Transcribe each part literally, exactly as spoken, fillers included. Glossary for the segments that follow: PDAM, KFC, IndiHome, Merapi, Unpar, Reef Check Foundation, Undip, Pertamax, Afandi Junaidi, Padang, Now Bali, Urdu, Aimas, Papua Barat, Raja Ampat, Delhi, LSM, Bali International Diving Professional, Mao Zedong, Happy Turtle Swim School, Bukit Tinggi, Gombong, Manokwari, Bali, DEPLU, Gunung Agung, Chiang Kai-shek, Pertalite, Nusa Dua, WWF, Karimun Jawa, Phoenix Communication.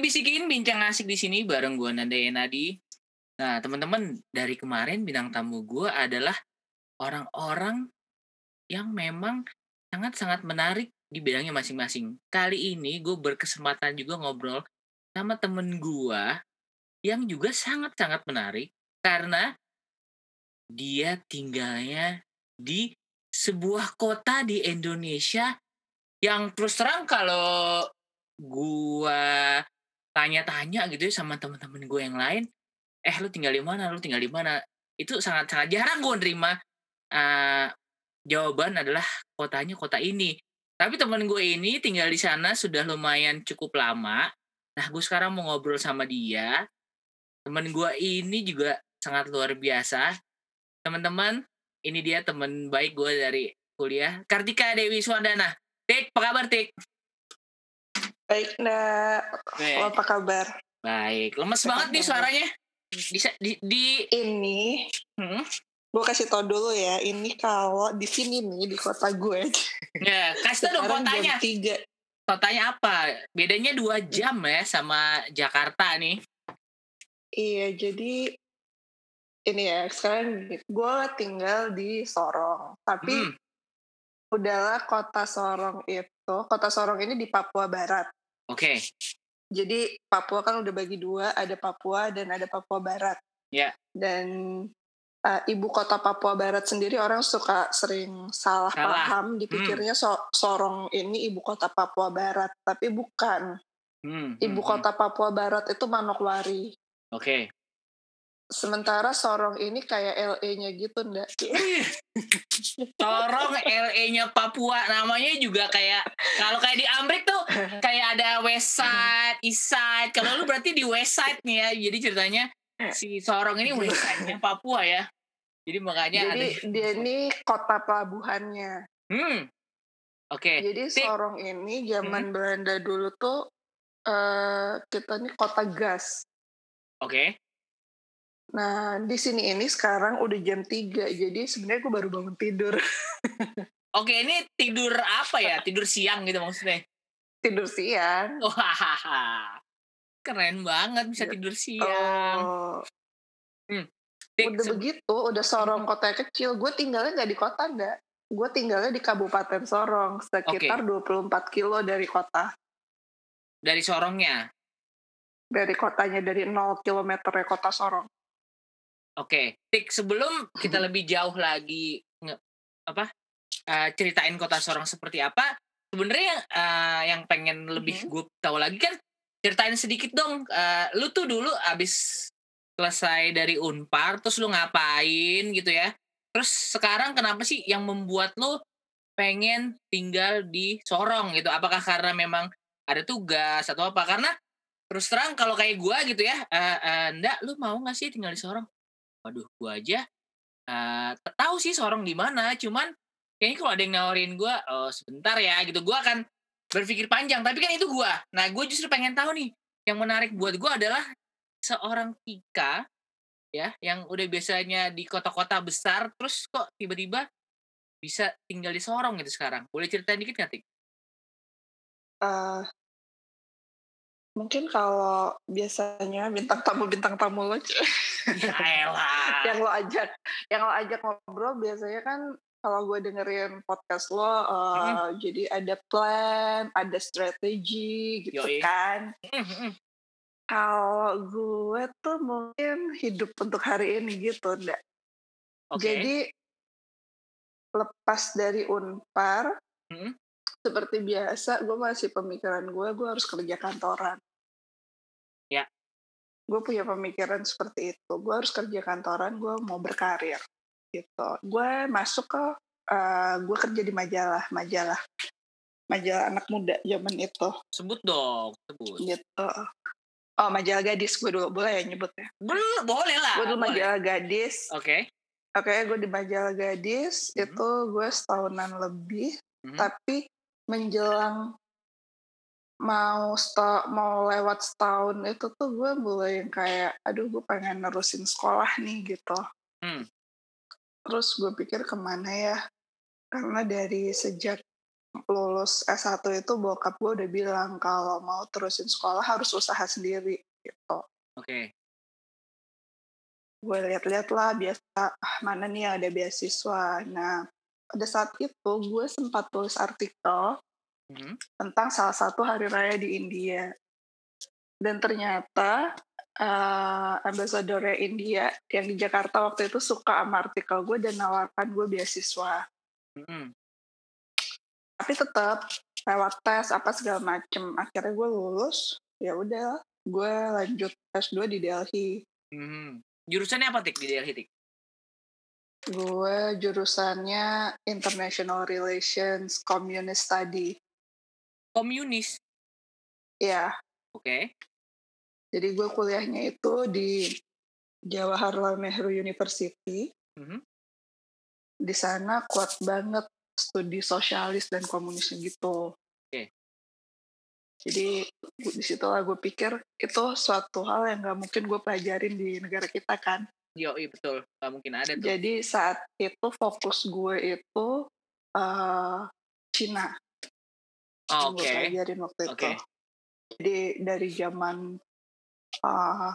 Bisik-bisikin bincang asik di sini bareng gue Nanda Yenadi. Nah teman-teman, dari kemarin bintang tamu gue adalah orang-orang yang memang sangat-sangat menarik di bidangnya masing-masing. Kali ini gue berkesempatan juga ngobrol sama temen gue yang juga sangat-sangat menarik karena dia tinggalnya di sebuah kota di Indonesia yang terus terang kalau gua tanya-tanya gitu sama teman-teman gue yang lain, eh lu tinggal di mana, lu tinggal di mana, itu sangat-sangat jarang gue nerima uh, jawaban adalah kotanya kota ini. Tapi teman gue ini tinggal di sana sudah lumayan cukup lama. Nah gue sekarang mau ngobrol sama dia. Teman gue ini juga sangat luar biasa. Teman-teman, ini dia teman baik gue dari kuliah, Kartika Dewi Suardana. Tik, apa kabar Tik? Baik, Nda. Baik. Apa kabar? Baik. Lemes banget nih suaranya. Di, di, di... Ini, hmm? Gue kasih tau dulu ya, ini kalau di sini nih, di kota gue. Ya, kasih tau dong kotanya. Kotanya apa? Bedanya dua jam ya sama Jakarta nih. Iya, jadi ini ya, sekarang gue tinggal di Sorong. Tapi, hmm. udahlah kota Sorong itu, kota Sorong ini di Papua Barat. Oke. Okay. Jadi Papua kan udah bagi dua, ada Papua dan ada Papua Barat. Ya. Yeah. Dan uh, ibu kota Papua Barat sendiri orang suka sering salah, salah. paham, dipikirnya hmm. so- Sorong ini ibu kota Papua Barat, tapi bukan. Hmm. Ibu kota hmm. Papua Barat itu Manokwari. Oke. Okay. Sementara Sorong ini kayak L A-nya gitu, Nda. Sorong L A-nya Papua, namanya juga kayak, kalau kayak di Amrik tuh kayak ada West Side, East Side. Kalau lu berarti di West Side nih ya. Jadi ceritanya si Sorong ini West Side-nya Papua ya. Jadi makanya jadi ada... dia ini kota pelabuhannya. Hmm. Oke. Okay. Jadi Sorong ini zaman hmm. Belanda dulu tuh uh, kita ini kota gas. Oke. Okay. Nah, di sini ini sekarang udah jam tiga, jadi sebenarnya gue baru bangun tidur. Oke, ini tidur apa ya? Tidur siang gitu maksudnya? Tidur siang. Wah, keren banget bisa tidur siang. Oh. Hmm. Tik, udah se- begitu, udah Sorong kota kecil. Gue tinggalnya nggak di kota, nggak. Gue tinggalnya di Kabupaten Sorong, sekitar okay. dua puluh empat kilo dari kota. Dari Sorongnya? Dari kotanya, dari nol kilometer ya kota Sorong. Oke, okay. Tik, sebelum kita lebih jauh lagi nge, apa uh, ceritain kota Sorong seperti apa, sebenarnya uh, yang pengen lebih mm-hmm. gue tahu lagi kan, ceritain sedikit dong. Uh, lu tuh dulu abis selesai dari Unpar, terus lu ngapain gitu ya? Terus sekarang kenapa sih yang membuat lu pengen tinggal di Sorong gitu? Apakah karena memang ada tugas atau apa? Karena terus terang kalau kayak gue gitu ya, uh, uh, ndak, lu mau nggak sih tinggal di Sorong? Waduh, gue aja uh, tahu sih Sorong di mana, cuman kayaknya kalau ada yang nawarin gue, oh sebentar ya gitu, gue akan berpikir panjang. Tapi kan itu gue. Nah, gue justru pengen tahu nih, yang menarik buat gue adalah seorang Tika, ya, yang udah biasanya di kota-kota besar, terus kok tiba-tiba bisa tinggal di Sorong gitu sekarang. Boleh ceritain dikit nggak, Tik? Uh, mungkin kalau biasanya bintang tamu bintang tamu lo. yang lo ajak, yang lo ajak ngobrol biasanya kan kalau gue dengerin podcast lo, uh, mm-hmm. jadi ada plan, ada strategi gitu. Yoi. Kan. Mm-hmm. Kalau gue tuh mungkin hidup untuk hari ini gitu, ndak. Okay. Jadi lepas dari Unpar, mm-hmm. seperti biasa, gue masih pemikiran gue, gue harus kerja kantoran. Ya. Yeah. Gue punya pemikiran seperti itu. Gue harus kerja kantoran, gue mau berkarir. Gitu. Gue masuk ke, uh, gue kerja di majalah, majalah. Majalah anak muda zaman itu. Sebut dong, sebut. Gitu. Oh, Majalah Gadis gue dulu. Boleh ya nyebutnya? Boleh, boleh lah. Gue dulu Majalah Gadis. Oke. Okay. Oke, okay, gue di Majalah Gadis, mm-hmm. itu gue setahunan lebih. Mm-hmm. Tapi menjelang... mau st- mau lewat setahun itu tuh gue mulai yang kayak, aduh gue pengen nerusin sekolah nih gitu. Hmm. Terus gue pikir kemana ya? Karena dari sejak lulus S satu itu bokap gue udah bilang kalau mau terusin sekolah harus usaha sendiri gitu. Oke. Okay. Gue lihat-lihat lah biasa ah, mana nih ada beasiswa. Nah pada saat itu gue sempat tulis artikel mm-hmm. tentang salah satu hari raya di India. Dan ternyata uh, ambasadornya India yang di Jakarta waktu itu suka sama artikel gue dan nawarkan gue beasiswa. Mm-hmm. Tapi tetap lewat tes apa segala macem. Akhirnya gue lulus, ya udah, gue lanjut S dua di Delhi. Mm-hmm. Jurusannya apa Tik di Delhi Tik? Gue jurusannya International Relations Communist Study. Komunis? Iya. Oke. Okay. Jadi gue kuliahnya itu di Jawaharlal Nehru University. Mm-hmm. Di sana kuat banget studi sosialis dan komunisnya gitu. Oke. Okay. Jadi di situ lah gue pikir itu suatu hal yang nggak mungkin gue pelajarin di negara kita kan. Yo, iya betul, nggak mungkin ada tuh. Jadi saat itu fokus gue itu uh, Cina. Oh, oke. Okay. Gue pelajarin waktu okay. itu. Jadi dari zaman uh,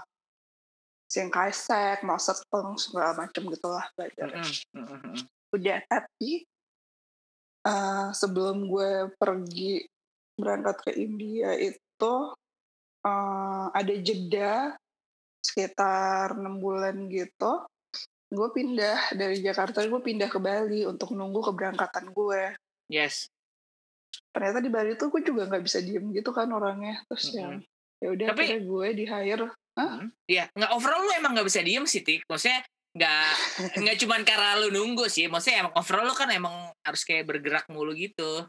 Chiang Kai-shek, Mao Zedong, segala macam gitulah belajar. Mm-hmm. Udah, tapi uh, sebelum gue pergi berangkat ke India itu uh, ada jeda sekitar enam bulan gitu. Gue pindah dari Jakarta, gue pindah ke Bali untuk nunggu keberangkatan gue. Yes. Ternyata di Bali tuh gue juga nggak bisa diem gitu kan orangnya, terus mm-hmm. yang ya udah akhirnya gue di hire. Hah? Iya, nggak overall lu emang nggak bisa diem sih Tik, maksudnya nggak nggak cuma karena lu nunggu sih, maksudnya emang overall lu kan emang harus kayak bergerak mulu gitu.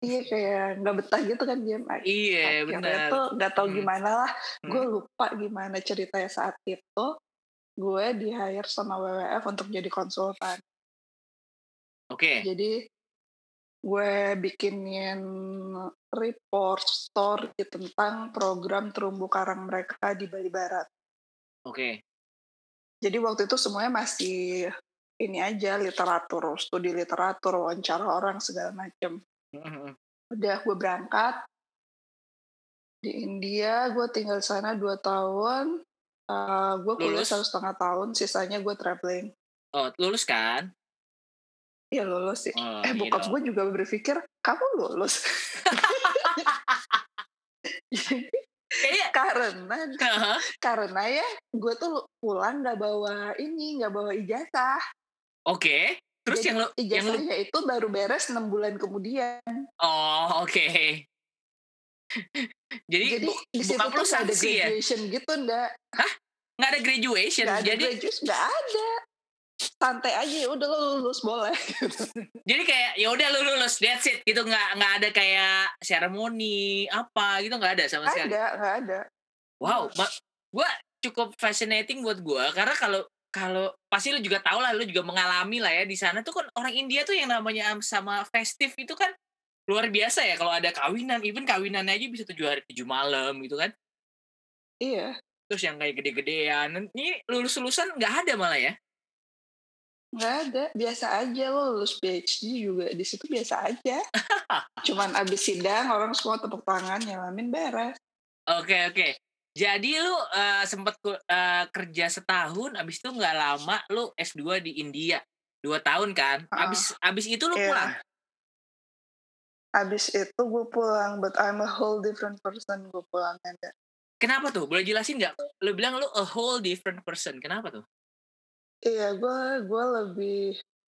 Iya kayak nggak betah gitu kan diem. Iya benar. Akhirnya tuh nggak tahu hmm. gimana lah, hmm. gue lupa gimana ceritanya saat itu gue di hire sama W W F untuk jadi konsultan. Oke. Okay. Jadi gue bikinin report story tentang program terumbu karang mereka di Bali Barat. Oke. Okay. Jadi waktu itu semuanya masih ini aja literatur, studi literatur, wawancara orang segala macam. Mm-hmm. Udah gue berangkat di India, gue tinggal sana dua tahun, uh, gue kuliah satu setengah tahun, sisanya gue traveling. Oh lulus kan? Iya lulus sih. Oh, eh bokap gue juga berpikir kamu lulus. karena uh-huh. karena ya gue tuh pulang nggak bawa ini, nggak bawa ijazah. Oke. Okay. Terus jadi, yang lo, ijazahnya yang... itu baru beres enam bulan kemudian. Oh oke. Okay. jadi jadi bu, di situ tuh ada graduation ya? Gitu ndak? Hah? Nggak ada graduation? Nggak ada jadi... graduation nggak ada. Santai aja, udah lo lulus boleh. Jadi kayak ya udah lo lulus, that's it gitu, nggak nggak ada kayak seremoni apa gitu, nggak ada sama sekali. Ada nggak ada. Wow, ma- gue cukup fascinating buat gue karena kalau kalau pasti lo juga tahu lah, lo juga mengalami lah ya di sana tuh kan orang India tuh yang namanya sama festive itu kan luar biasa ya, kalau ada kawinan, even kawinannya aja bisa tujuh hari tujuh malam gitu kan. Iya. Terus yang kayak gede-gedean, ini lulus-lulusan nggak ada malah ya? Nggak ada, biasa aja lo lulus P H D juga di situ biasa aja. Cuman abis sidang orang semua tepuk tangan nyalamin beres. Oke okay, oke. Okay. Jadi lu uh, sempat uh, kerja setahun, abis itu nggak lama lu S dua di India dua tahun kan? Abis uh, abis itu lu yeah. pulang. Abis itu gue pulang, but I'm a whole different person gue pulang. Kenapa tuh? Boleh jelasin nggak? Lu bilang lu a whole different person, kenapa tuh? Iya, gue gue lebih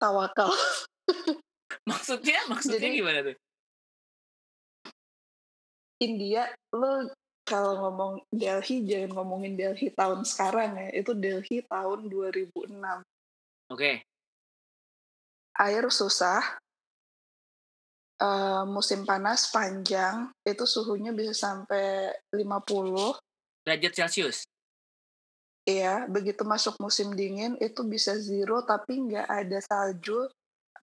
tawakal. maksudnya maksudnya jadi, gimana tuh? India, lo kalau ngomong Delhi jangan ngomongin Delhi tahun sekarang ya, itu Delhi tahun dua ribu enam. Oke. Okay. Air susah, uh, musim panas panjang, itu suhunya bisa sampai lima puluh derajat Celcius. Iya, begitu masuk musim dingin itu bisa zero tapi nggak ada salju,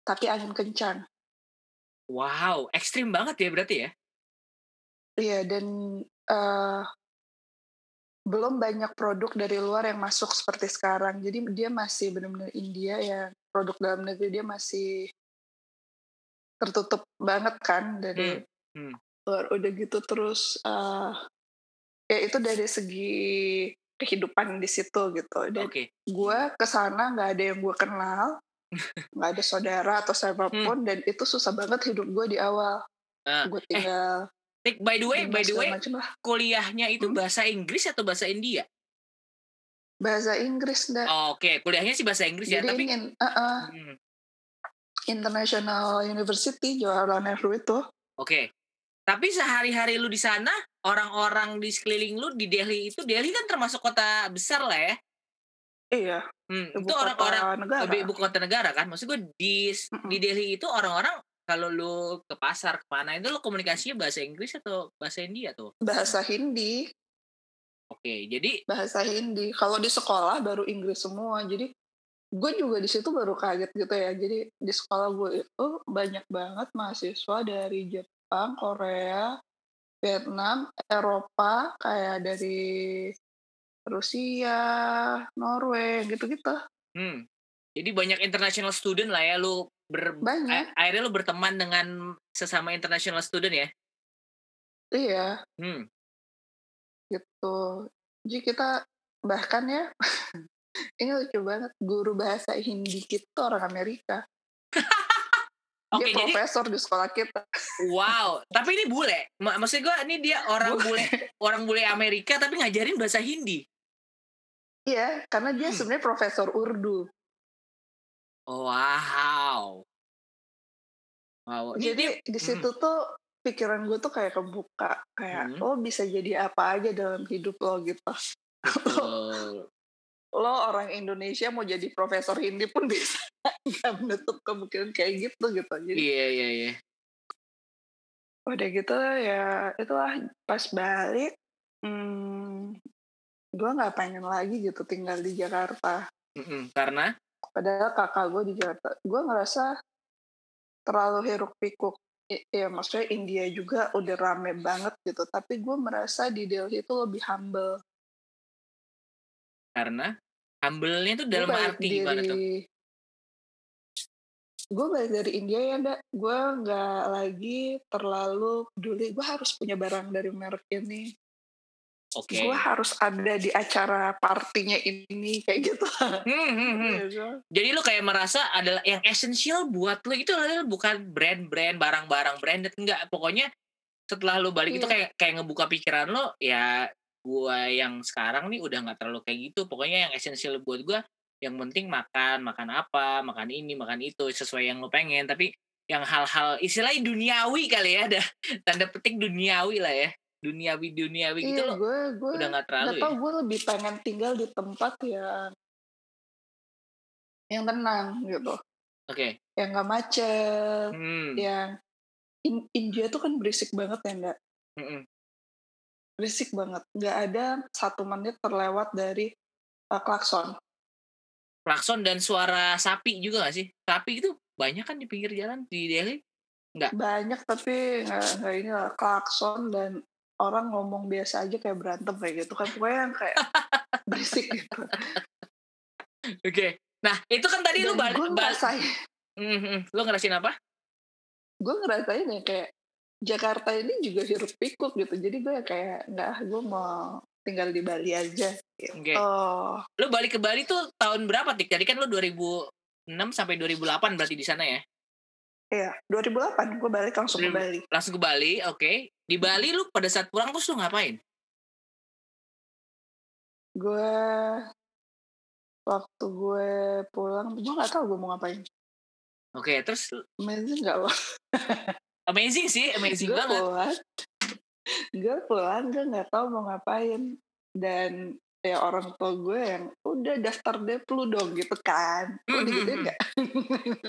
tapi angin kencang. Wow, ekstrim banget ya berarti ya? Iya, dan uh, belum banyak produk dari luar yang masuk seperti sekarang. Jadi dia masih benar-benar India ya, produk dalam negeri dia masih tertutup banget kan dari hmm. Hmm. luar. Udah gitu terus uh, ya itu dari segi kehidupan di situ gitu. Dan okay. gue kesana nggak ada yang gue kenal, nggak ada saudara atau siapapun, hmm. dan itu susah banget hidup gue di awal. Uh, gue tinggal. Eh, by the way, by the way, kuliahnya itu hmm? bahasa Inggris atau bahasa India? Bahasa Inggris, ndak. Oh, oke, okay. Kuliahnya sih bahasa Inggris. Jadi ya, tapi in, uh, uh, hmm. International University Jawaharlal Nehru itu. Oke, okay. Tapi sehari-hari lu di sana, orang-orang di sekeliling lu di Delhi itu, Delhi kan termasuk kota besar lah ya. Iya. Hmm. Itu orang-orang ibu kota negara kan. Maksud gue di mm-hmm. di Delhi itu orang-orang kalau lu ke pasar kemana itu lu komunikasinya bahasa Inggris atau bahasa India tuh? Bahasa Hindi. Oke, jadi bahasa Hindi. Kalau di sekolah baru Inggris semua. Jadi gue juga di situ baru kaget gitu ya. Jadi di sekolah gue itu banyak banget mahasiswa dari Jepang, Korea, Vietnam, Eropa, kayak dari Rusia, Norway, gitu-gitu. Hmm. Jadi banyak international student lah ya. Lu ber banyak. Akhirnya lu berteman dengan sesama international student ya? Iya. Hmm. Gitu. Jadi kita bahkan ya, ini lucu banget, guru bahasa Hindi kita orang Amerika. Oke, dia profesor jadi, di sekolah kita. Wow, tapi ini bule. Maksud gue ini dia orang bule, orang bule Amerika tapi ngajarin bahasa Hindi. Iya, karena dia hmm. sebenarnya profesor Urdu. Wow. Wow. Jadi, jadi di situ hmm. tuh pikiran gue tuh kayak kebuka, kayak hmm. lo bisa jadi apa aja dalam hidup lo gitu. Betul. Lo orang Indonesia mau jadi profesor Hindi pun bisa, nggak menutup kemungkinan kayak gitu gitu. Jadi, iya iya iya. Udah gitu ya, itulah pas balik, hmm, gue nggak pengen lagi gitu tinggal di Jakarta. Mm-hmm. Karena? Padahal kakak gue di Jakarta, gue ngerasa terlalu hiruk-pikuk. Ya maksudnya India juga udah rame banget gitu, tapi gue merasa di Delhi itu lebih humble. Karena humble-nya tuh dalam arti dari, gimana tuh? Gue balik dari India ya, ndak, gue nggak lagi terlalu peduli. Gue harus punya barang dari merek ini. Oke. Okay. Gue harus ada di acara partinya ini kayak gitu. Hmm, hmm, hmm. Jadi lo kayak merasa adalah yang esensial buat lo itu adalah bukan brand-brand, barang-barang branded, enggak. Pokoknya setelah lo balik yeah. itu kayak kayak ngebuka pikiran lo. Ya gue yang sekarang nih udah nggak terlalu kayak gitu. Pokoknya yang esensial buat gue, yang penting makan, makan apa, makan ini, makan itu sesuai yang lo pengen. Tapi yang hal-hal istilahnya duniawi kali ya, ada tanda petik duniawi lah ya. Duniawi-duniawi iya, gitu loh. Gue, gue, udah gak terlalu ya. Gue lebih pengen tinggal di tempat yang yang tenang gitu. Oke. Okay. Yang gak macet. Hmm. Yang in, India tuh kan berisik banget ya, Nda. Mm-mm. Berisik banget. Gak ada satu menit terlewat dari uh, klakson. Klakson dan suara sapi juga gak sih? Sapi itu banyak kan di pinggir jalan di Delhi? Enggak. Banyak tapi gak, gak ini lah. Klakson dan orang ngomong biasa aja kayak berantem kayak gitu kan, pokoknya yang kayak berisik gitu. Oke, okay. Nah itu kan tadi dan lu balik. Gue ngerasain. Mm-hmm. Lu ngerasain apa? Gue ngerasain ya kayak Jakarta ini juga hiruk pikuk gitu, jadi gue kayak nggak, gue mau tinggal di Bali aja. Gitu. Oke. Okay. Oh. Lu balik ke Bali tuh tahun berapa, Tik? Tadi kan lu dua ribu enam sampai dua ribu delapan berarti di sana ya? Iya, dua ribu delapan gue balik langsung ke Bali. Langsung ke Bali, oke. Okay. Di Bali lu pada saat pulang terus lu ngapain? Gue waktu gue pulang, gue nggak tahu gue mau ngapain. Oke, okay, terus amazing nggak lo? Amazing sih, amazing gue banget. Pulang, gue pulang, gue nggak tahu mau ngapain dan ya orang tua gue yang udah daftar D E P L U dong gitu kan, udah gitu enggak?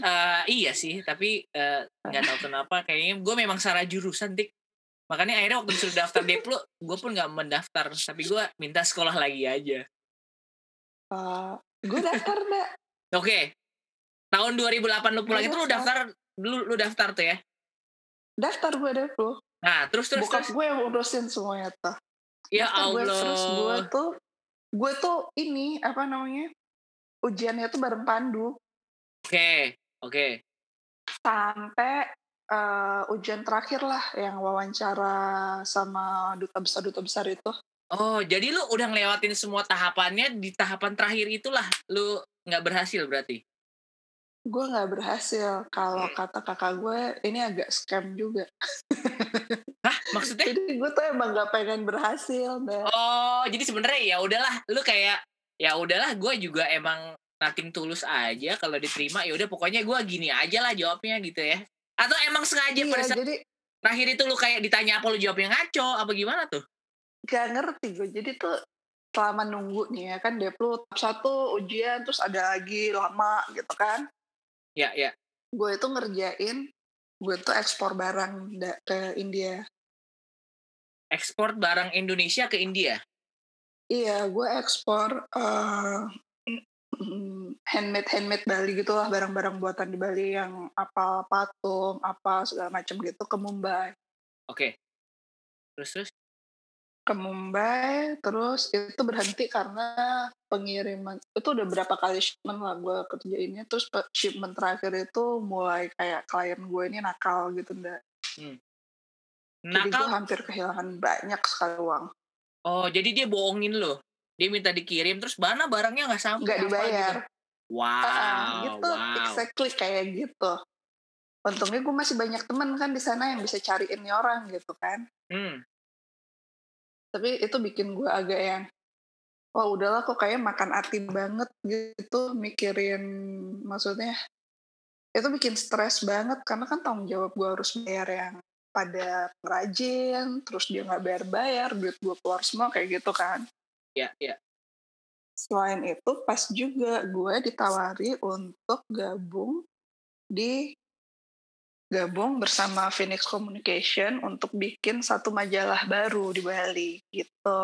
Uh, iya sih, tapi nggak uh, tahu kenapa kayaknya gue memang salah jurusan, Tik. Makanya akhirnya waktu disuruh daftar D E P L U, gue pun nggak mendaftar, tapi gue minta sekolah lagi aja. Uh, gue daftar nggak? Oke, okay. Tahun dua ribu delapan lu pulang itu lu daftar, lu, lu daftar tuh ya? Daftar gue D E P L U. Nah terus terus. Bokap terus. Gue yang urusin semuanya tuh. Ya daftar Allah. Gue, terus gue tuh. Gue tuh ini, apa namanya, ujiannya tuh bareng Pandu. Oke, okay, oke. Okay. Sampai uh, ujian terakhir lah yang wawancara sama duta besar-duta besar itu. Oh, jadi lu udah ngelewatin semua tahapannya, di tahapan terakhir itulah lu nggak berhasil berarti? Gue nggak berhasil. Kalau kata kakak gue, ini agak scam juga. Hah? Maksudnya? Jadi gue tuh emang nggak pengen berhasil, Bel. Oh, jadi sebenarnya ya udahlah, lu kayak ya udahlah, gue juga emang nothing tulus aja. Kalau diterima, ya udah pokoknya gue gini aja lah jawabnya gitu ya. Atau emang sengaja iya, pada saat jadi, terakhir itu lu kayak ditanya apa lu jawabnya ngaco, apa gimana tuh? Gak ngerti gue, jadi tuh selama nunggu nih ya kan, D E P L U satu ujian, terus ada lagi lama gitu kan. Ya, ya. Gue itu ngerjain, gue tuh ekspor barang ke India. Ekspor barang Indonesia ke India? Iya, gue ekspor uh, handmade-handmade Bali gitu lah, barang-barang buatan di Bali yang apa patung, apa segala macam gitu ke Mumbai. Oke, terus-terus? Ke Mumbai, terus itu berhenti karena pengiriman itu udah berapa kali shipment lah gue kerjainnya, terus shipment terakhir itu mulai kayak klien gue ini nakal gitu, ndak hmm. nakal. Jadi gue hampir kehilangan banyak sekali uang. Oh, jadi dia bohongin lo, dia minta dikirim terus mana barangnya nggak sampai, nggak dibayar gitu. Wow, uh, gitu wow. Exactly kayak gitu. Untungnya gue masih banyak teman kan di sana yang bisa cariin nih orang gitu kan. hmm. Tapi itu bikin gue agak yang, wah udahlah kok kayak makan hati banget gitu mikirin, maksudnya itu bikin stres banget karena kan tanggung jawab gue harus bayar yang pada pengrajin, terus dia nggak bayar-bayar, duit gue keluar semua kayak gitu kan. Iya, iya. Selain itu pas juga gue ditawari untuk gabung di gabung bersama Phoenix Communication untuk bikin satu majalah baru di Bali gitu.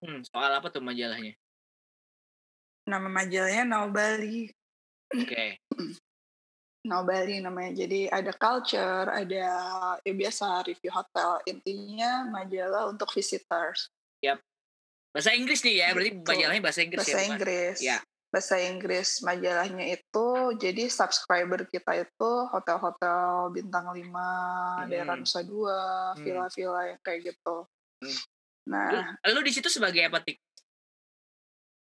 Hmm, soal apa tuh majalahnya? Nama majalahnya Now Bali. Oke. Okay. Now Bali namanya. Jadi ada culture, ada ya biasa review hotel. Intinya majalah untuk visitors. Yap. Bahasa Inggris nih ya, berarti gitu. Majalahnya bahasa Inggris. Bahasa ya, Inggris. Iya. Bahasa Inggris majalahnya itu, jadi subscriber kita itu hotel-hotel bintang lima, hmm. daerah Nusa Dua, hmm. villa-villa yang kayak gitu. Hmm. Nah, lu, lu di situ sebagai apa, Tik?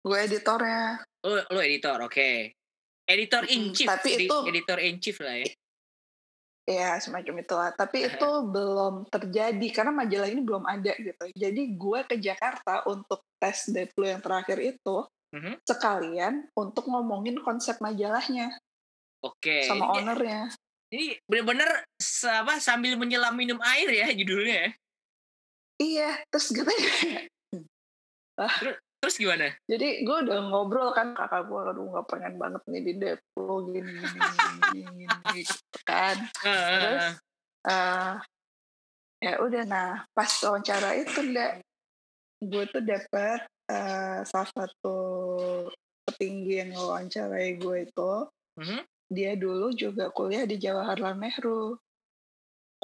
Gue editornya. Lu, lu editor, oke. Okay. Editor in chief. Hmm, tapi Edi, itu editor in chief lah ya. Iya, semacam itulah. Tapi itu belum terjadi karena majalah ini belum ada gitu. Jadi gue ke Jakarta untuk tes D E P L U yang terakhir itu. Mm-hmm. Sekalian untuk ngomongin konsep majalahnya. Oke. Okay. Sama ini, ownernya. Ini benar-benar apa sambil menyelam minum air ya judulnya. Iya, terus gitu ya. Ah. Terus, terus gimana? Jadi gue udah ngobrol kan kakak gue, aduh nggak pengen banget nih di D E P L U gini gini gitu kan. Terus uh, ya udah nah pas wawancara itu ndak gue tuh dapet Uh, salah satu petinggi yang wawancarai gue itu, mm-hmm. dia dulu juga kuliah di Jawaharlal Nehru.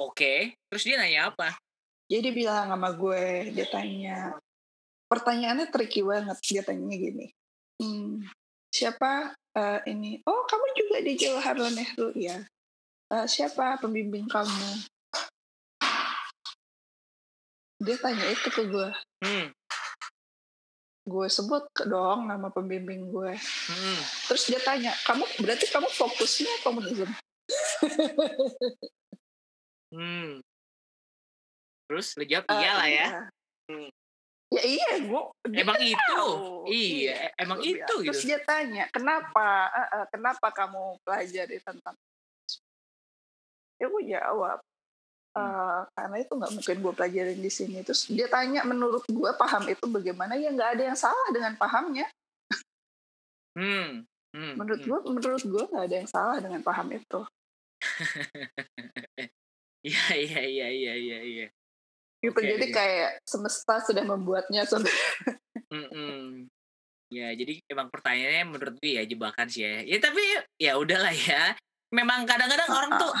Oke, okay. Terus dia nanya apa? Jadi bilang sama gue, dia tanya, pertanyaannya tricky banget, dia tanya gini, hmm, siapa uh, ini? Oh, kamu juga di Jawaharlal Nehru ya? Uh, siapa pembimbing kamu? Dia tanya itu ke gue. Hmm. Gue sebut dong nama pembimbing gue. Hmm. Terus dia tanya, kamu berarti kamu fokusnya komunisme. hmm. Terus lu jawab uh, iyalah ya. Iya. Hmm. Ya iya, gue emang tahu. Itu. Iya, iya. Emang terus itu gitu. Terus dia tanya, kenapa uh, uh, kenapa kamu pelajari tentang komunisme? Ya gue jawab, Uh, karena itu nggak mungkin gue pelajarin di sini. Terus dia tanya menurut gue paham itu bagaimana, ya nggak ada yang salah dengan pahamnya. hmm, hmm, menurut gue hmm. menurut gue nggak ada yang salah dengan paham itu. Iya iya iya iya iya. Ya. Gitu okay, jadi ya. Kayak semesta sudah membuatnya. Ya jadi emang pertanyaannya menurut gue ya jebakan sih ya. Ya tapi ya udahlah ya. Memang kadang-kadang uh, orang tuh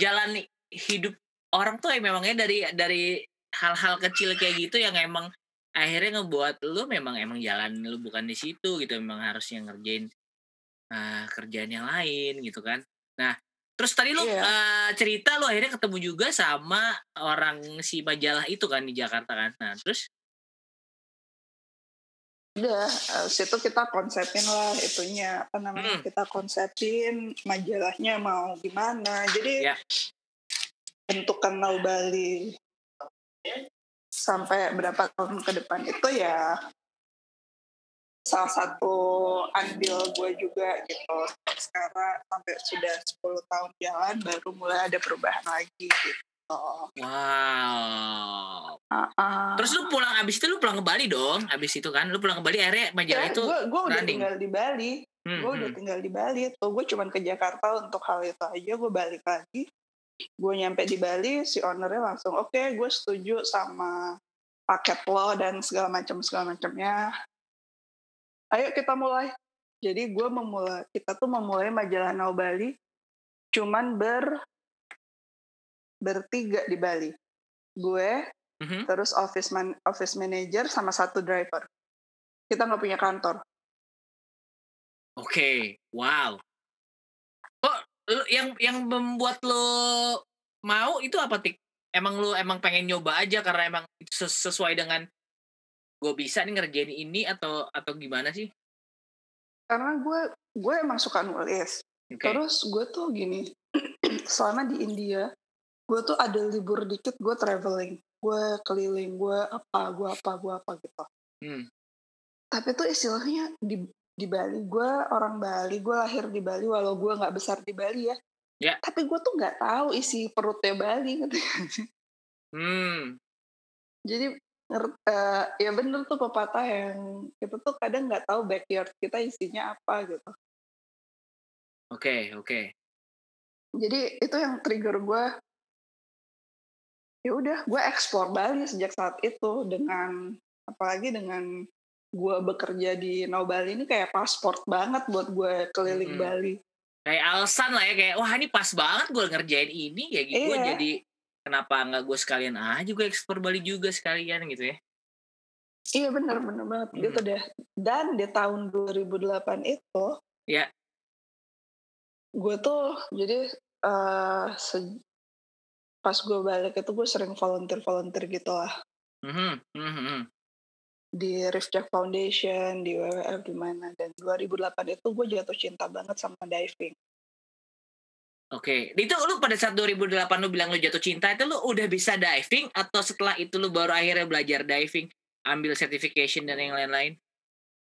jalani hidup orang tuh ya memangnya dari dari hal-hal kecil kayak gitu yang emang akhirnya ngebuat lu memang emang jalan lu bukan di situ gitu, memang harusnya ngerjain uh, kerjaan yang lain gitu kan. Nah Terus tadi lo yeah. uh, cerita lo akhirnya ketemu juga sama orang si majalah itu kan di Jakarta kan. Nah terus? Udah, abis itu kita konsepin lah itunya. Apa namanya, hmm. kita konsepin majalahnya mau gimana. Jadi yeah. bentukan Now Bali sampai berapa tahun ke depan itu ya salah satu andil gue juga gitu. Sekarang sampai sudah sepuluh tahun jalan baru mulai ada perubahan lagi gitu. Wow. Uh-uh. Terus lu pulang abis itu lu pulang ke Bali dong. Abis itu kan lu pulang ke Bali akhirnya majalah ya, itu gue gue udah tinggal di Bali. Hmm, gue udah hmm. tinggal di Bali. Tuh gue cuman ke Jakarta untuk hal itu aja. Gue balik lagi. Gue nyampe di Bali, si ownernya langsung oke, okay, gue setuju sama paket lo dan segala macam segala macamnya. Ayo kita mulai. Jadi gue memulai, kita tuh memulai majalah Now Bali cuman ber bertiga di Bali. Gue, mm-hmm. terus office man, office manager sama satu driver. Kita nggak punya kantor. Oke, okay. Wow. Oh, yang yang membuat lo mau itu apa, Tik? Emang lo emang pengen nyoba aja karena emang sesuai dengan gue bisa nih ngerjain ini atau atau gimana sih? Karena gue gue emang suka nulis. Okay. Terus gue tuh gini, selama di India, gue tuh ada libur dikit gue traveling, gue keliling, gue apa, gue apa, gue apa gitu. Hmm. Tapi tuh istilahnya di di Bali, gue orang Bali, gue lahir di Bali, walau gue nggak besar di Bali ya. Yeah. Tapi gue tuh nggak tahu isi perutnya Bali gitu. Hmm. Jadi Uh, ya bener tuh pepatah yang kita tuh kadang nggak tahu backyard kita isinya apa gitu. Oke, okay, oke. Okay. Jadi itu yang trigger gue. Ya udah, gue eksplor Bali sejak saat itu dengan apalagi dengan gue bekerja di Now Bali ini kayak pasport banget buat gue keliling hmm. Bali. Kayak alasan lah ya, kayak wah ini pas banget gue ngerjain ini ya gitu. Iya. Jadi kenapa nggak gue sekalian aja gue ekspor Bali juga sekalian gitu ya? Iya benar benar banget hmm. gitu deh. Dan di tahun dua ribu delapan itu, ya, gue tuh jadi uh, se- pas gue balik itu gue sering volunteer volunteer gitulah hmm. hmm. di Reef Check Foundation, di W W F di mana. Dan dua ribu delapan itu gue jatuh cinta banget sama diving. Oke, okay. Itu lu pada saat dua ribu delapan lu bilang lu jatuh cinta, itu lu udah bisa diving atau setelah itu lu baru akhirnya belajar diving, ambil certification dan yang lain-lain?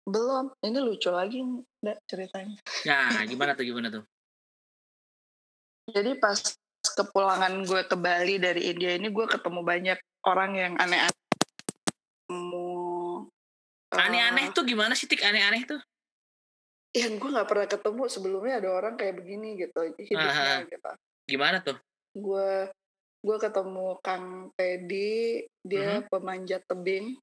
Belum, ini lucu lagi enggak ceritanya. Nah, gimana tuh, gimana tuh? Jadi pas kepulangan gue ke Bali dari India ini, gue ketemu banyak orang yang aneh-aneh. Ketemu, aneh-aneh uh, tuh gimana sih, Tik? Aneh-aneh tuh? Yang gue nggak pernah ketemu sebelumnya ada orang kayak begini gitu hidupnya. Aha. Gitu gimana tuh? Gue gue ketemu Kang Teddy, dia mm-hmm. pemanjat tebing,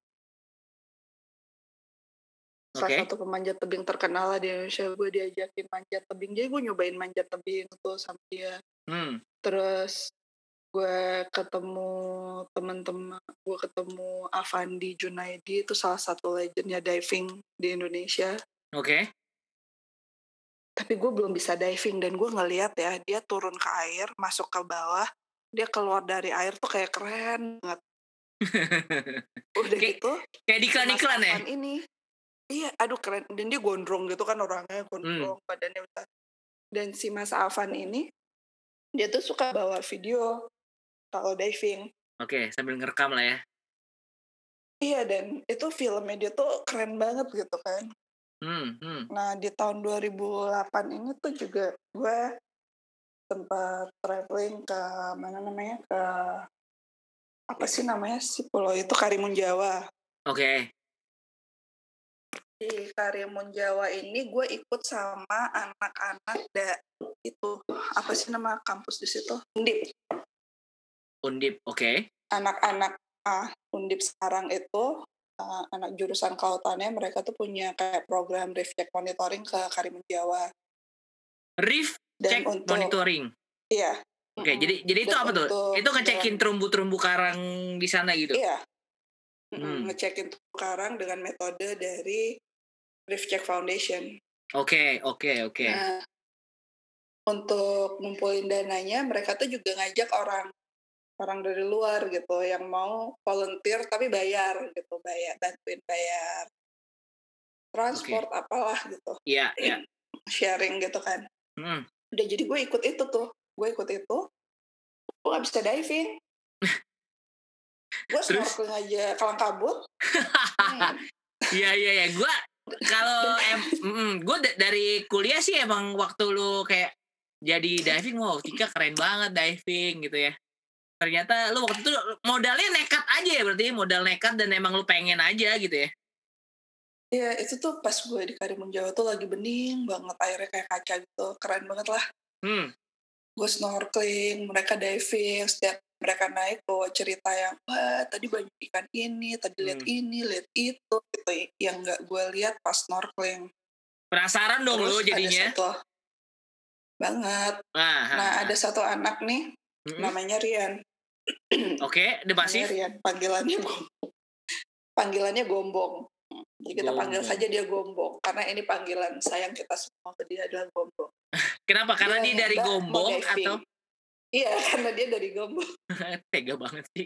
okay. salah satu pemanjat tebing terkenal lah di Indonesia. Gue diajakin manjat tebing, jadi gue nyobain manjat tebing tuh sama dia. Mm. Terus gue ketemu teman-teman, gue ketemu Afandi Junaidi, itu salah satu legendnya diving di Indonesia. Oke. Okay. Tapi gue belum bisa diving dan gue ngeliat ya dia turun ke air, masuk ke bawah, dia keluar dari air tuh kayak keren banget. Udah Kay- gitu kayak di iklan-iklan ya ini. Iya, aduh keren. Dan dia gondrong gitu kan, orangnya gondrong, hmm. badannya besar. Dan si Mas Afan ini dia tuh suka bawa video kalau diving. Oke, okay, sambil ngerekam lah ya. Iya, dan itu filmnya dia tuh keren banget gitu kan. Hmm, hmm. Nah di tahun dua ribu delapan ini tuh juga gue sempat traveling ke mana namanya ke apa sih namanya si pulau itu, Karimun Jawa. Oke. Okay. Di Karimun Jawa ini gue ikut sama anak-anak da itu apa sih nama kampus di situ, Undip. Undip, oke. Okay. Anak-anak ah Undip sekarang itu. Anak jurusan kelautannya, mereka tuh punya kayak program Reef Check Monitoring ke Karimun Jawa. Reef Check untuk, Monitoring? Iya. Oke, okay, mm-hmm. jadi jadi itu dan apa tuh? Untuk, itu ngecekin dan, terumbu-terumbu karang di sana gitu? Iya. Hmm. Ngecekin terumbu karang dengan metode dari Reef Check Foundation. Oke, okay, oke, okay, oke. Okay. Nah, untuk ngumpulin dananya, mereka tuh juga ngajak orang orang dari luar gitu yang mau volunteer tapi bayar gitu, bayar bantuin bayar transport okay. apalah gitu, yeah, yeah. sharing gitu kan. Mm. Udah jadi gue ikut itu tuh, gue ikut itu, gue nggak bisa diving, gue snorkeling aja kalang kabut. Iya iya ya, gue kalau em, mm, gue d- dari kuliah sih emang waktu lu kayak jadi diving, wow Tika keren banget diving gitu ya. Ternyata lu waktu itu modalnya nekat aja ya, berarti modal nekat dan emang lu pengen aja gitu ya? Iya, itu tuh pas gue di Karimun Jawa tuh lagi bening banget, airnya kayak kaca gitu, keren banget lah. Hmm. Gue snorkeling, mereka diving, setiap mereka naik bawa cerita yang, wah tadi banyak ikan ini, tadi lihat hmm. ini, lihat itu, gitu, yang gak gue lihat pas snorkeling. Penasaran dong lu jadinya? Ada satu, banget. Ah, nah ah, ada ah. satu anak nih, hmm. namanya Rian. Oke, debasif. Panggilannya Gombong. Panggilannya Gombong. Jadi kita Gombong. Panggil saja dia Gombong karena ini panggilan sayang kita semua ke dia adalah Gombong. Kenapa? Karena dia, dia dari Gombong atau? Iya, karena dia dari Gombong. Tega banget sih.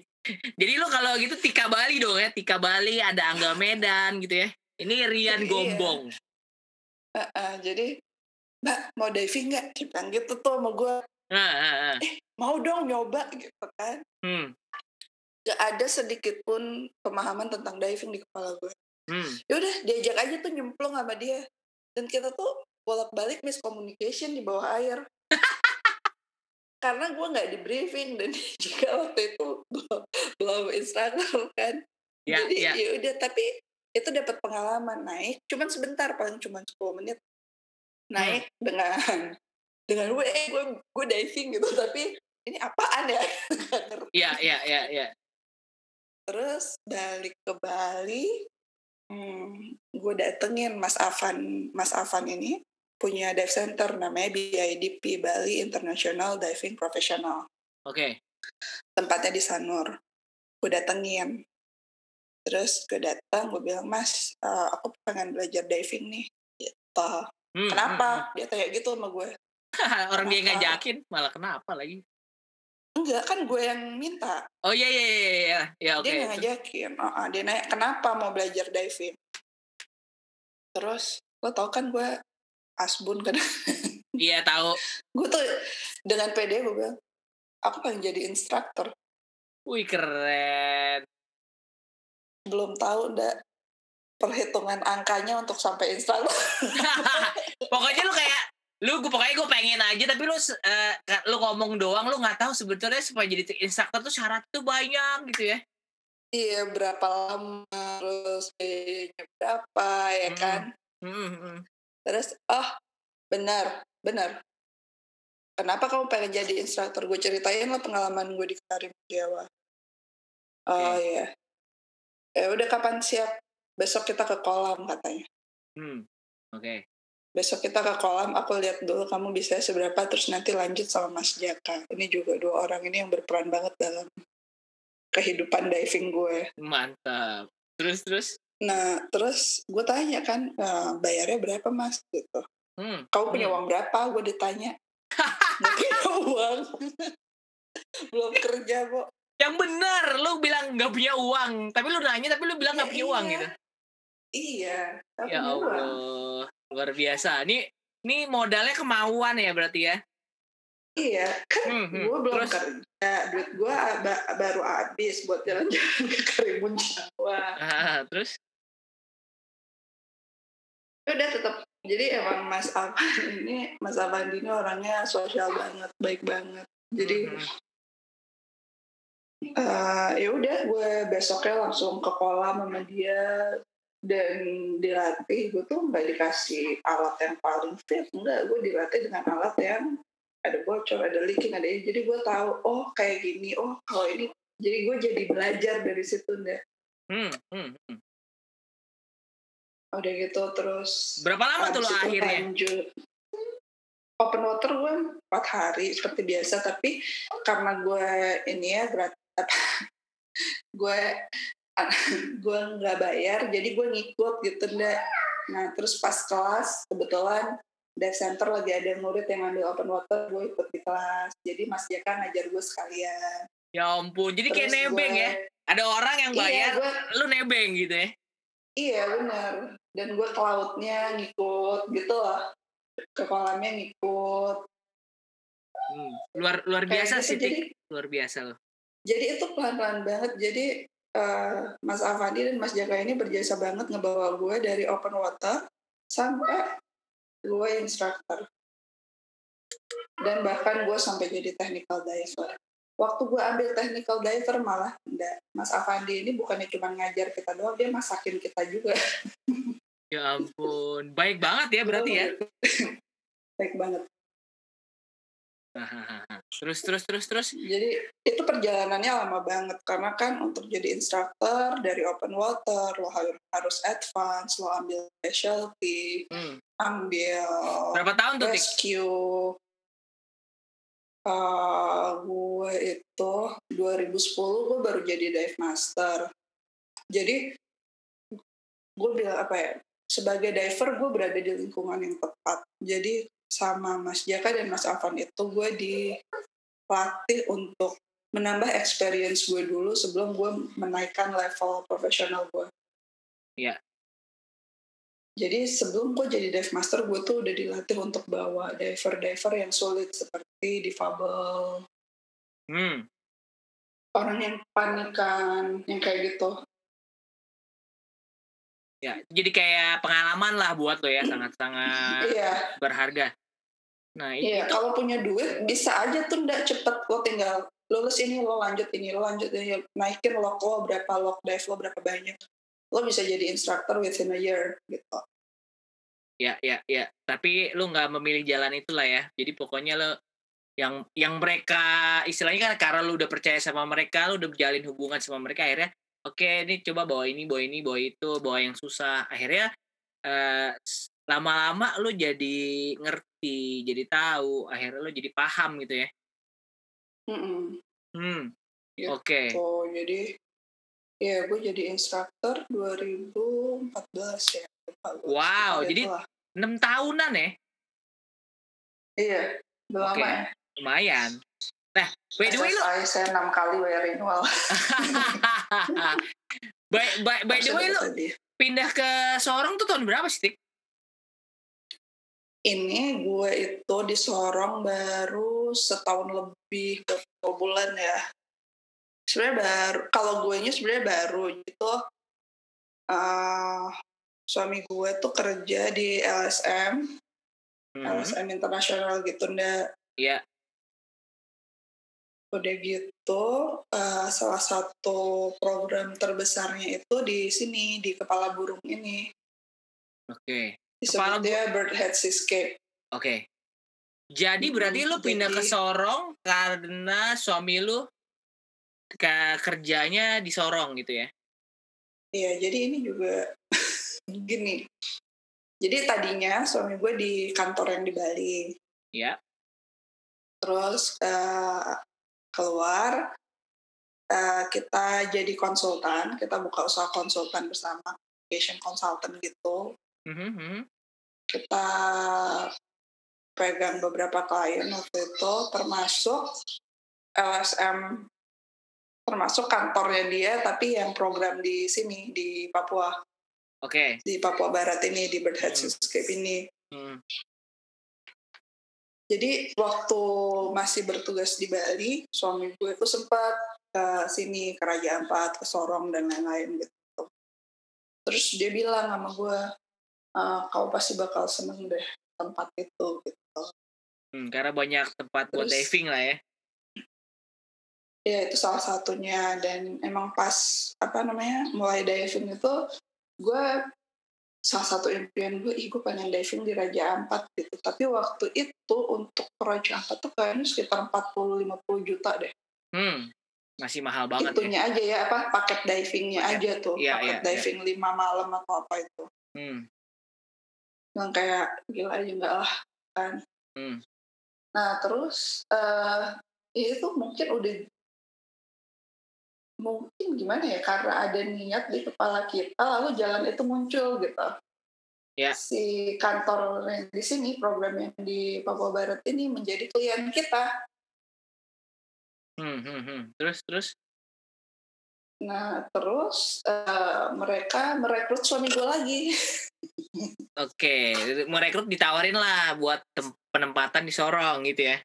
Jadi lo kalau gitu Tika Bali dong ya, Tika Bali ada Angga Medan gitu ya. Ini Rian jadi, Gombong. Iya. Uh, uh, jadi, Mbak mau diving nggak? Dibilang gitu tuh sama gue. Nah, nah, nah. Eh, mau dong nyoba gitu kan. Hmm. Gak ada sedikit pun pemahaman tentang diving di kepala gue. Hmm. Yaudah diajak aja tuh nyemplung sama dia. Dan kita tuh bolak-balik miscommunication di bawah air. Karena gue gak di briefing dan dia juga waktu itu belum, belum instruktur kan. Ya, jadi ya. Yaudah tapi itu dapat pengalaman naik. Cuman sebentar paling cuman sepuluh menit. Naik hmm. dengan... dengan gue, eh, gue gue diving gitu, tapi ini apaan ya? Iya, iya, iya, iya. Terus balik ke Bali, hmm, gue datengin Mas Afan, Mas Afan ini punya dive center namanya B I D P, Bali International Diving Professional. Oke. Okay. Tempatnya di Sanur. Gue datengin. Terus gue datang, gue bilang, Mas, uh, aku pengen belajar diving nih. Gitu. Hmm, Kenapa? Hmm, Dia tanya gitu sama gue. Orang dia ngajakin malah kenapa lagi? Enggak, kan gue yang minta. Oh iya iya iya iya. Ya, okay. Dia yang ngajakin. Oh, dia nanya kenapa mau belajar diving. Terus lo tau kan gue asbun kan? Iya tahu. Gue tuh dengan pede gue bilang, aku pengen jadi instruktur. Wih keren. Belum tahu ndak perhitungan angkanya untuk sampai instruktur. Pokoknya lo kayak lu gue pokoknya gue pengen aja tapi lu uh, lu ngomong doang, lu nggak tahu sebetulnya supaya jadi instruktur tuh syarat tuh banyak gitu ya. Iya, berapa lama, terus biayanya berapa ya hmm. kan. Hmm. Terus oh benar benar kenapa kamu pengen jadi instruktur, gue ceritain lah pengalaman gue di Karimun Jawa. Okay. Oh iya ya udah, kapan siap, besok kita ke kolam katanya. Hmm. Oke. Okay. Besok kita ke kolam, aku lihat dulu kamu bisa seberapa, terus nanti lanjut sama Mas Jaka. Ini juga dua orang ini yang berperan banget dalam kehidupan diving gue. Mantap. Terus, terus? Nah, terus gue tanya kan, nah, bayarnya berapa Mas? Gitu. Hmm. Kamu punya hmm. uang berapa? Gue ditanya. Gak punya uang. Belum kerja, Bo. Yang benar, lu bilang gak punya uang. Tapi lu nanya, tapi lu bilang ya, gak punya iya. uang gitu. Iya. Ya Allah. Uang. Luar biasa. Ini ini modalnya kemauan ya berarti ya. Iya, kan hmm, gue belum terus, kerja, duit gue ba- baru habis buat jalan-jalan ke Karimun Jawa. Ah, terus? Udah tetap. Jadi emang Mas Afan ini, Mas Afan ini orangnya sosial banget, baik banget. Jadi hmm. uh, ya udah gue besoknya langsung ke kolam sama dia. Dan dilatih, gue tuh nggak dikasih alat yang paling fit, enggak, gue dilatih dengan alat yang ada bocor, ada leaking, ada ini, jadi gue tahu, oh kayak gini, oh kalau ini, jadi gue jadi belajar dari situ deh. Hmm, hmm, hmm. Udah gitu terus. Berapa lama tuh lo akhirnya? Lanjut. Open water gue empat hari seperti biasa, tapi karena gue ini ya berat, gue gue nggak bayar, jadi gue ngikut gitu, ndak. Nah terus pas kelas kebetulan dive center lagi ada murid yang ambil open water, gue ikut di kelas. Jadi Mas Jaka ngajar gue sekalian. Ya ampun, jadi terus kayak nebeng gue, ya? Ada orang yang bayar, iya, gue, lu nebeng gitu ya? Iya benar. Dan gue ke lautnya ngikut gitu lah. Ke kolamnya ngikut. Hmm, luar luar biasa sih, Tik. Luar biasa loh. Jadi itu pelan-pelan banget. Jadi uh, Mas Afandi dan Mas Jaka ini berjasa banget ngebawa gue dari open water sampai gue instructor. Dan bahkan gue sampai jadi technical diver. Waktu gue ambil technical diver malah enggak. Mas Afandi ini bukannya cuma ngajar kita doang, dia masakin kita juga. Ya ampun, baik banget ya berarti ya. Baik banget. Terus terus terus terus. Jadi itu perjalanannya lama banget karena kan untuk jadi instruktur dari open water lo harus advance, lo ambil specialty, hmm. ambil berapa tahun tuh rescue. Uh, gue itu dua ribu sepuluh gue baru jadi dive master. Jadi gue bilang apa ya? Sebagai diver gue berada di lingkungan yang tepat. Jadi sama Mas Jaka dan Mas Afan itu gue dilatih untuk menambah experience gue dulu sebelum gue menaikkan level profesional gue. Iya. Jadi sebelum gue jadi dive master, gue tuh udah dilatih untuk bawa diver-diver yang sulit seperti difabel, hmm. orang yang panikan, yang kayak gitu. Ya, jadi kayak pengalaman lah buat lo ya, sangat-sangat iya. berharga. Nah, iya, itu kalau punya duit bisa aja tuh ndak cepet lo tinggal lulus ini lo lanjut ini lo lanjut ini naikin log lo berapa log dive lo berapa banyak lo bisa jadi instructor within a year gitu. Ya, ya, ya. Tapi lo nggak memilih jalan itulah ya. Jadi pokoknya lo yang yang mereka istilahnya kan karena lo udah percaya sama mereka, lo udah jalin hubungan sama mereka akhirnya. Oke, ini coba bawa ini, bawa ini, bawa itu, bawa yang susah. Akhirnya eh, lama-lama lu jadi ngerti, jadi tahu. Akhirnya lu jadi paham gitu ya. Mm-mm. Hmm. Ya, oke. Okay. Oh, jadi, ya gue jadi instruktur dua ribu empat belas ya. Wow, jadi lah. enam tahunan ya? Iya, udah okay. lama ya. Lumayan. Nah, by the way lu saya enam kali bayar renewal. by by by the way lu pindah ke Sorong tuh tahun berapa sih, Tik? Ini gue itu di Sorong baru setahun lebih beberapa bulan ya. Sebenarnya baru kalau gue nya sebenarnya baru gitu. Uh, suami gue tuh kerja di L S M, hmm. L S M internasional gitu ndak. Iya. Yeah. Udah gitu, uh, salah satu program terbesarnya itu di sini, di Kepala Burung ini. Oke. Okay. Disebutnya Bird Head Seascape. Oke. Okay. Jadi berarti lu pindah Jadi, ke Sorong karena suami lu ke- kerjanya di Sorong gitu ya? Iya, jadi ini juga gini. Jadi tadinya suami gue di kantor yang di Bali. Iya. Terus Uh, keluar, uh, kita jadi konsultan, kita buka usaha konsultan bersama, Asian Consultant gitu. Mm-hmm. Kita pegang beberapa klien waktu itu, termasuk L S M, termasuk kantornya dia, tapi yang program di sini, di Papua. Oke. Okay. Di Papua Barat ini, di Bird's Head Seascape mm. ini. Mm. Jadi waktu masih bertugas di Bali, suami gue itu sempat ke sini, ke Raja Ampat, ke Sorong, dan lain-lain gitu. Terus dia bilang sama gue, e, kau pasti bakal seneng deh tempat itu gitu. Hmm, karena banyak tempat buat diving lah ya? Ya itu salah satunya, dan emang pas apa namanya mulai diving itu, gue salah satu impian gue, ih gue pengen diving di Raja Ampat gitu. Tapi waktu itu untuk Raja Ampat tuh kayaknya sekitar empat puluh sampai lima puluh juta deh. Hmm, masih mahal banget. Itunya ya. aja ya, apa paket divingnya paket, aja tuh. Ya, paket ya, diving ya. lima malam atau apa itu. Hmm. Yang kayak gila aja enggak lah kan. Hmm. Nah terus, uh, itu mungkin udah, mungkin gimana ya, karena ada niat di kepala kita lalu jalan itu muncul gitu. yeah. si kantor di sini, program yang di Papua Barat ini menjadi klien kita. Hmm, hmm, hmm. Terus, terus? Nah, terus uh, mereka merekrut suami gue lagi. Oke, okay. Merekrut ditawarin lah buat tem- penempatan di Sorong gitu ya?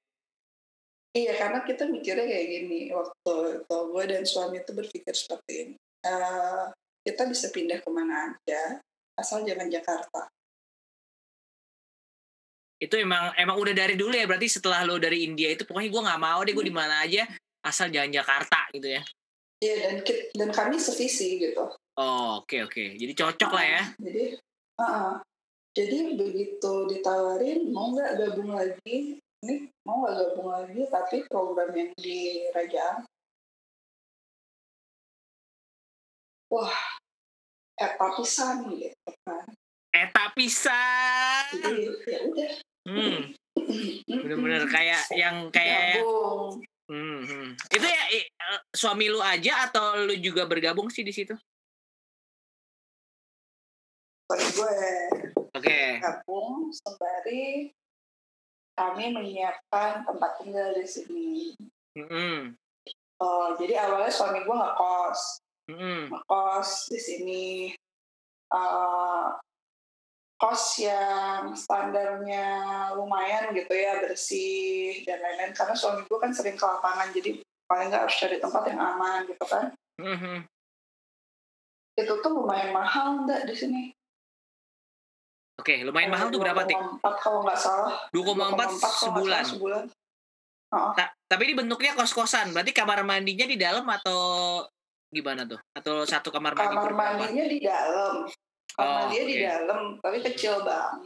Iya, karena kita mikirnya kayak gini. Waktu itu gue dan suami itu berpikir seperti ini. Uh, kita bisa pindah kemana aja, asal jangan Jakarta. Itu emang emang udah dari dulu ya, berarti setelah lo dari India itu pokoknya gue nggak mau deh, gue di mana aja asal jangan Jakarta gitu ya. Iya, dan dan kami sevisi gitu. Oh, oke okay, oke okay. Jadi cocok uh, lah ya. Jadi uh-uh. jadi begitu ditawarin mau nggak gabung lagi, ini mau nggak gabung lagi tapi program yang di Raja. Wah, eta pisan gitu kan. Eta pisan. Ya udah. Hmm. Bener-bener kayak yang kayak gabung. Hmm. Itu ya suami lu aja atau lu juga bergabung sih di situ? Suami gue. Oke. Okay. Gabung sembari kami menyiapkan tempat tinggal di sini. Hmm. Oh, jadi awalnya suami gue nggak kos, mm-hmm. kos di sini. Uh, kos yang standarnya lumayan gitu ya, bersih dan lain-lain, karena suami gue kan sering ke lapangan, jadi paling nggak harus cari tempat yang aman gitu kan. Mm-hmm. Itu tuh lumayan mahal nggak di sini? Oke, okay, lumayan mahal tuh berapa, Tik? dua koma empat kalau nggak salah. dua koma empat sebulan. sebulan. Oh. Ta- tapi ini bentuknya kos-kosan, berarti kamar mandinya di dalam atau gimana tuh? Atau satu kamar mandi? Kamar mandinya di dalam. Karena oh, dia okay. di dalam, tapi kecil banget.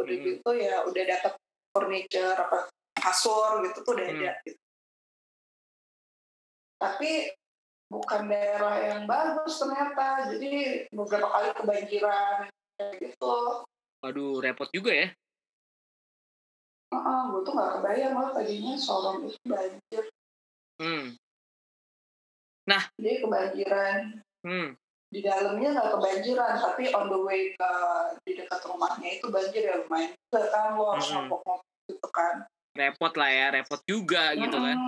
Udah hmm. gitu ya, udah dapat furniture, apa kasur gitu tuh udah hmm. ada. Gitu. Tapi bukan daerah yang bagus ternyata, jadi beberapa kali kebanjiran gitu. Waduh, repot juga ya? Ah, uh-uh, gue tuh nggak kebayang lah tadinya Sorong itu banjir. Hmm. Nah, jadi kebanjiran. Hmm. Di dalamnya nggak kebanjiran, tapi on the way ke di dekat rumahnya itu banjir ya lumayan. Gak kan, lo harus hmm. ngopok-ngopok gitu kan. Repot lah ya, repot juga hmm. gitu kan.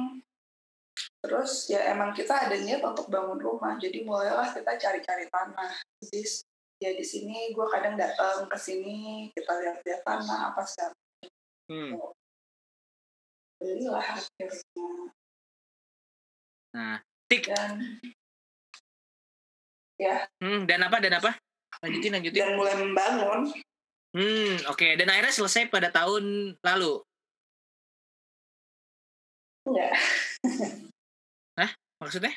Terus ya emang kita ada niat untuk bangun rumah, jadi mulailah kita cari-cari tanah. Jadi ya di sini gue kadang datang ke sini, kita lihat-lihat tanah, apa segala. Hmm. Belilah akhirnya. Nah, Tik. Dan... Ya. Hmm, dan apa dan apa? Lanjutin lanjutin. Dan mulai membangun. Hmm, oke. Okay. Dan akhirnya selesai pada tahun lalu. Enggak. Hah? Maksudnya?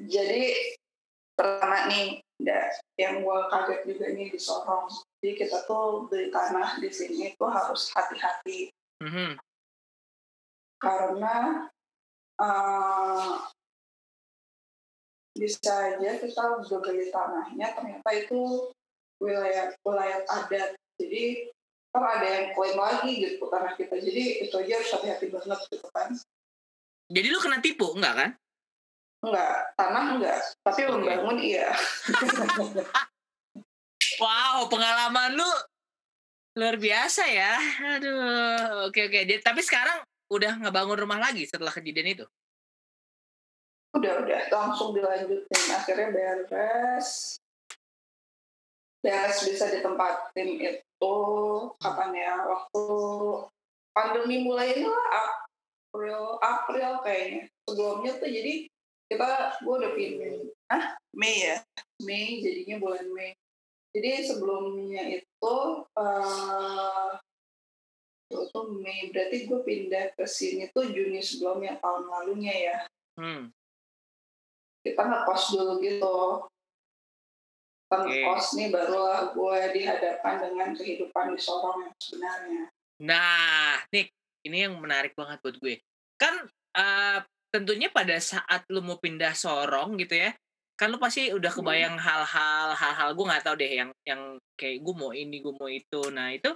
Jadi pertama nih, yang gua kaget juga nih di Sorong. Jadi kita tuh beli tanah di sini tuh harus hati-hati. Mm-hmm. Karena uh, bisa aja kita udah beli tanahnya ternyata itu wilayah wilayah adat, jadi kan ada yang klaim lagi gitu tanah kita, jadi itu aja harus hati-hati banget gitu kan. Jadi lu kena tipu enggak kan? Enggak, tanah enggak, tapi okay. membangun iya. Wow, pengalaman lu luar biasa ya. Aduh, oke oke. Tapi sekarang udah ngebangun rumah lagi setelah kejadian itu? Udah-udah, langsung dilanjutin. Akhirnya beres. Beres bisa ditempatin itu kapan ya? Waktu pandemi mulai lah, April, April kayaknya. Sebelumnya tuh jadi kita, gue udah pindah. Hah? Mei ya? Mei, jadinya bulan Mei. Jadi sebelumnya itu, uh, itu Mei. Berarti gue pindah ke sini tuh Juni sebelumnya, tahun lalunya ya. Hmm. Kita ngekos dulu gitu, kita ngekos okay. nih barulah gue dihadapkan dengan kehidupan di Sorong yang sebenarnya. Nah, Nick, ini yang menarik banget buat gue. Kan uh, tentunya pada saat lu mau pindah Sorong gitu ya, kan lu pasti udah kebayang hmm. hal-hal, hal-hal gue nggak tahu deh yang yang kayak gue mau ini, gue mau itu. Nah itu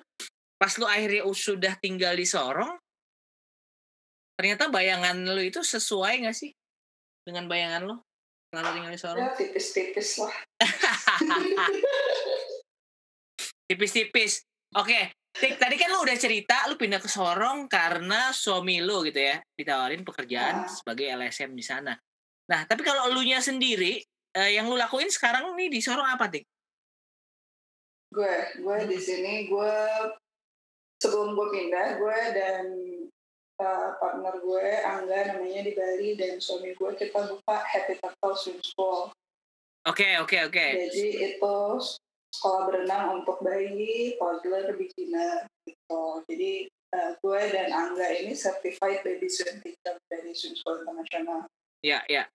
pas lu akhirnya sudah tinggal di Sorong, ternyata bayangan lu itu sesuai nggak sih dengan bayangan lu? Lalu tinggal di Sorong? Ya, tipis-tipis lah. tipis-tipis. Oke, okay. Tadi kan lu udah cerita lu pindah ke Sorong karena suami lu gitu ya, ditawarin pekerjaan ya, sebagai L S M di sana. Nah, tapi kalau elunya sendiri, eh, yang lu lakuin sekarang nih di Sorong apa, Tik? Gue, gue di sini, gue sebelum gue pindah, gue dan uh, partner gue, Angga namanya, di Bali, dan suami gue, kita buka Happy Turtle Swim School. Oke, okay, oke, okay, oke. Okay. Jadi itu sekolah berenang untuk bayi, toddler, beginner, gitu. Jadi uh, gue dan Angga ini certified baby swim teacher dari Swim School International. Ya, ya.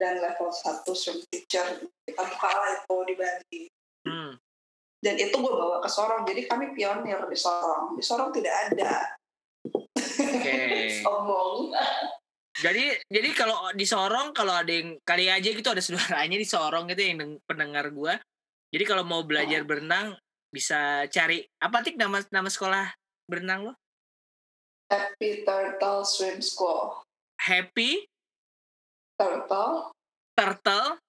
Dan level satu swim teacher kita buka itu di Bali. Hmm. Dan itu gue bawa ke Sorong, jadi kami pionir di Sorong. Di Sorong tidak ada. Okay. Sombong. Jadi, jadi kalau di Sorong, kalau ada yang kali aja gitu ada saudaranya di Sorong gitu yang pendengar gue. Jadi kalau mau belajar oh. berenang bisa cari apa Tik nama nama sekolah berenang lo? Happy Turtle Swim School. Happy Turtle Turtle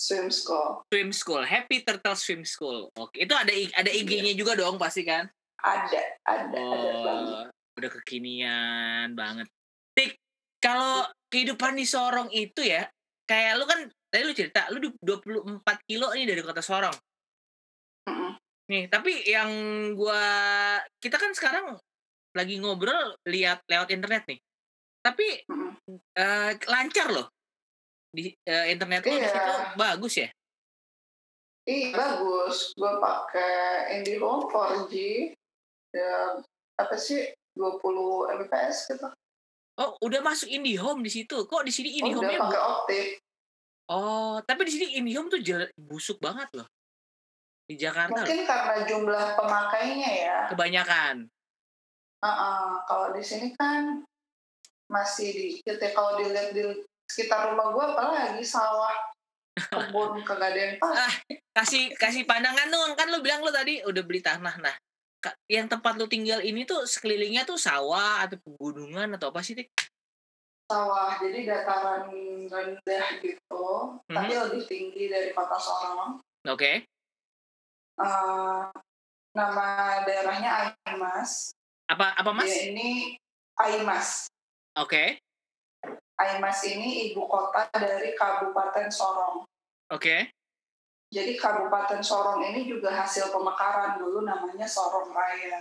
Swim School. Swim School. Happy Turtle Swim School. Oke, itu ada ada I G-nya juga dong pasti kan? Ada, ada, oh, ada banget. Udah kekinian banget. Tik, kalau kehidupan di Sorong itu ya, kayak lu kan tadi lu cerita lu dua puluh empat kilo nih dari kota Sorong. Mm-mm. Nih, tapi yang gua kita kan sekarang lagi ngobrol lihat lewat internet nih. Tapi uh, lancar loh di uh, internet lo, iya. Itu bagus ya? Iya bagus. Gue pakai IndiHome four G, ya, apa sih dua puluh M P S gitu. Oh udah masuk IndiHome di situ. Kok di sini IndiHome-nya? Oh, udah pakai optik. Oh tapi di sini IndiHome tuh jel- busuk banget loh di Jakarta. Mungkin loh, karena jumlah pemakainya ya. Kebanyakan. Uh-uh. Kalau di sini kan masih dikit ya, kalau dilihat di sekitar rumah gue apalagi sawah kebun kagak ada yang pas. Ah, kasih kasih pandangan dong, kan lu bilang lu tadi udah beli tanah. Nah yang tempat lu tinggal ini tuh sekelilingnya tuh sawah atau pegunungan atau apa sih Tik? Sawah, jadi dataran rendah gitu, mm-hmm. tapi lebih tinggi dari kota Sorong. Oke. Okay. Uh, nama daerahnya Aimas. Apa apa mas? Ya, ini Aimas. Oke. Okay. Aimas ini ibu kota dari Kabupaten Sorong. Oke. Okay. Jadi Kabupaten Sorong ini juga hasil pemekaran, dulu namanya Sorong Raya.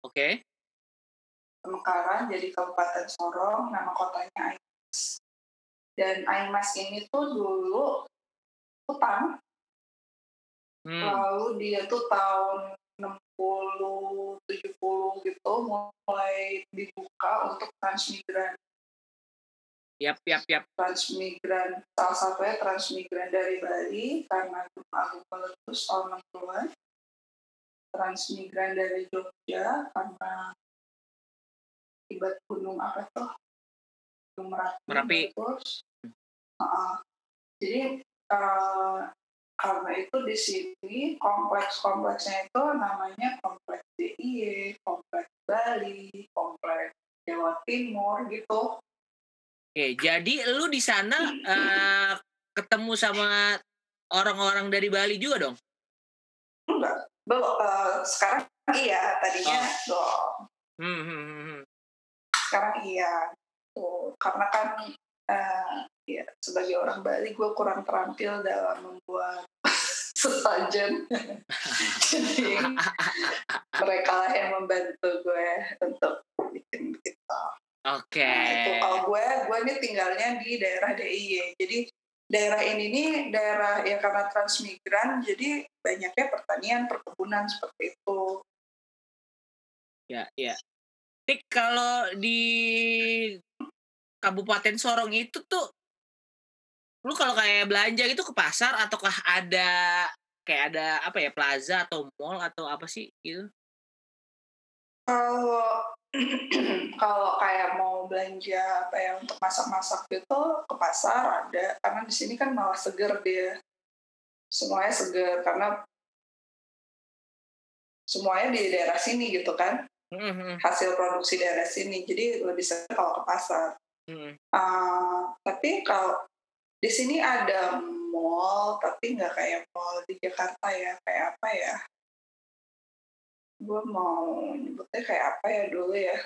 Oke. Okay. Pemekaran jadi Kabupaten Sorong, nama kotanya Aimas. Dan Aimas ini tuh dulu hutan. Hmm. Lalu dia tuh tahun enam puluh tujuh puluh gitu mulai dibuka untuk transmigran. Yap, yap, yap. Transmigran, salah satunya transmigran dari Bali karena Gunung Agung meletus tahun enam puluhan. Transmigran dari Jogja karena akibat gunung apa tuh? Gunung Merapi. Merapi. Terus, uh, jadi uh, karena itu di sini kompleks-kompleksnya itu namanya kompleks D I Y, kompleks Bali, kompleks Jawa Timur gitu. Oke, jadi lu di sana uh, ketemu sama orang-orang dari Bali juga dong? Enggak, belum. Uh, sekarang iya, tadinya oh. dong. Hmm, hmm, hmm. Sekarang iya, tuh karena kan. Uh, Ya, sebagai orang Bali gue kurang terampil dalam membuat sesajen. Jadi mereka lah yang membantu gue untuk bikin gitu. Oke. Okay. Nah, itu kalau gue, gue ini tinggalnya di daerah D I Y. Jadi daerah ini nih daerah ya karena transmigran, jadi banyaknya pertanian, perkebunan seperti itu. Ya, ya. Tik kalau di Kabupaten Sorong itu tuh lu kalau kayak belanja gitu ke pasar ataukah ada kayak ada apa ya plaza atau mall atau apa sih gitu? Kalau kalau kayak mau belanja apa ya untuk masak-masak gitu ke pasar ada, karena di sini kan malah seger dia, semuanya seger karena semuanya di daerah sini gitu kan, mm-hmm. hasil produksi daerah sini, jadi lebih seger kalau ke pasar. Mm-hmm. Uh, tapi kalau di sini ada mall, tapi nggak kayak mall di Jakarta ya, kayak apa ya? gue mau nyebutnya kayak apa ya dulu ya?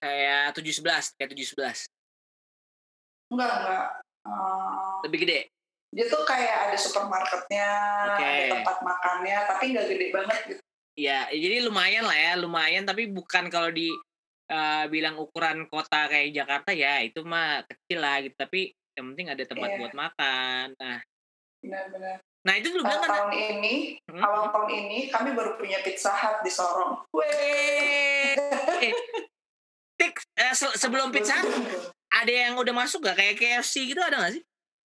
Kayak tujuh sebelas, kayak tujuh sebelas. Enggak, enggak. Uh, Lebih gede? Dia tuh kayak ada supermarketnya, okay. Ada tempat makannya, tapi nggak gede banget gitu. Iya, jadi lumayan lah ya, lumayan. Tapi bukan kalau di uh, bilang ukuran kota kayak Jakarta ya, itu mah kecil lah gitu. Tapi yang penting ada tempat yeah. buat makan. Nah, benar-benar. Nah itu dulu bilang tahun kan, ini, hmm? awal tahun ini kami baru punya Pizza Hut di Sorong. Weh, eh, tik, eh, se- sebelum Pizza Hut ada yang udah masuk gak? Kayak K F C gitu ada gak sih?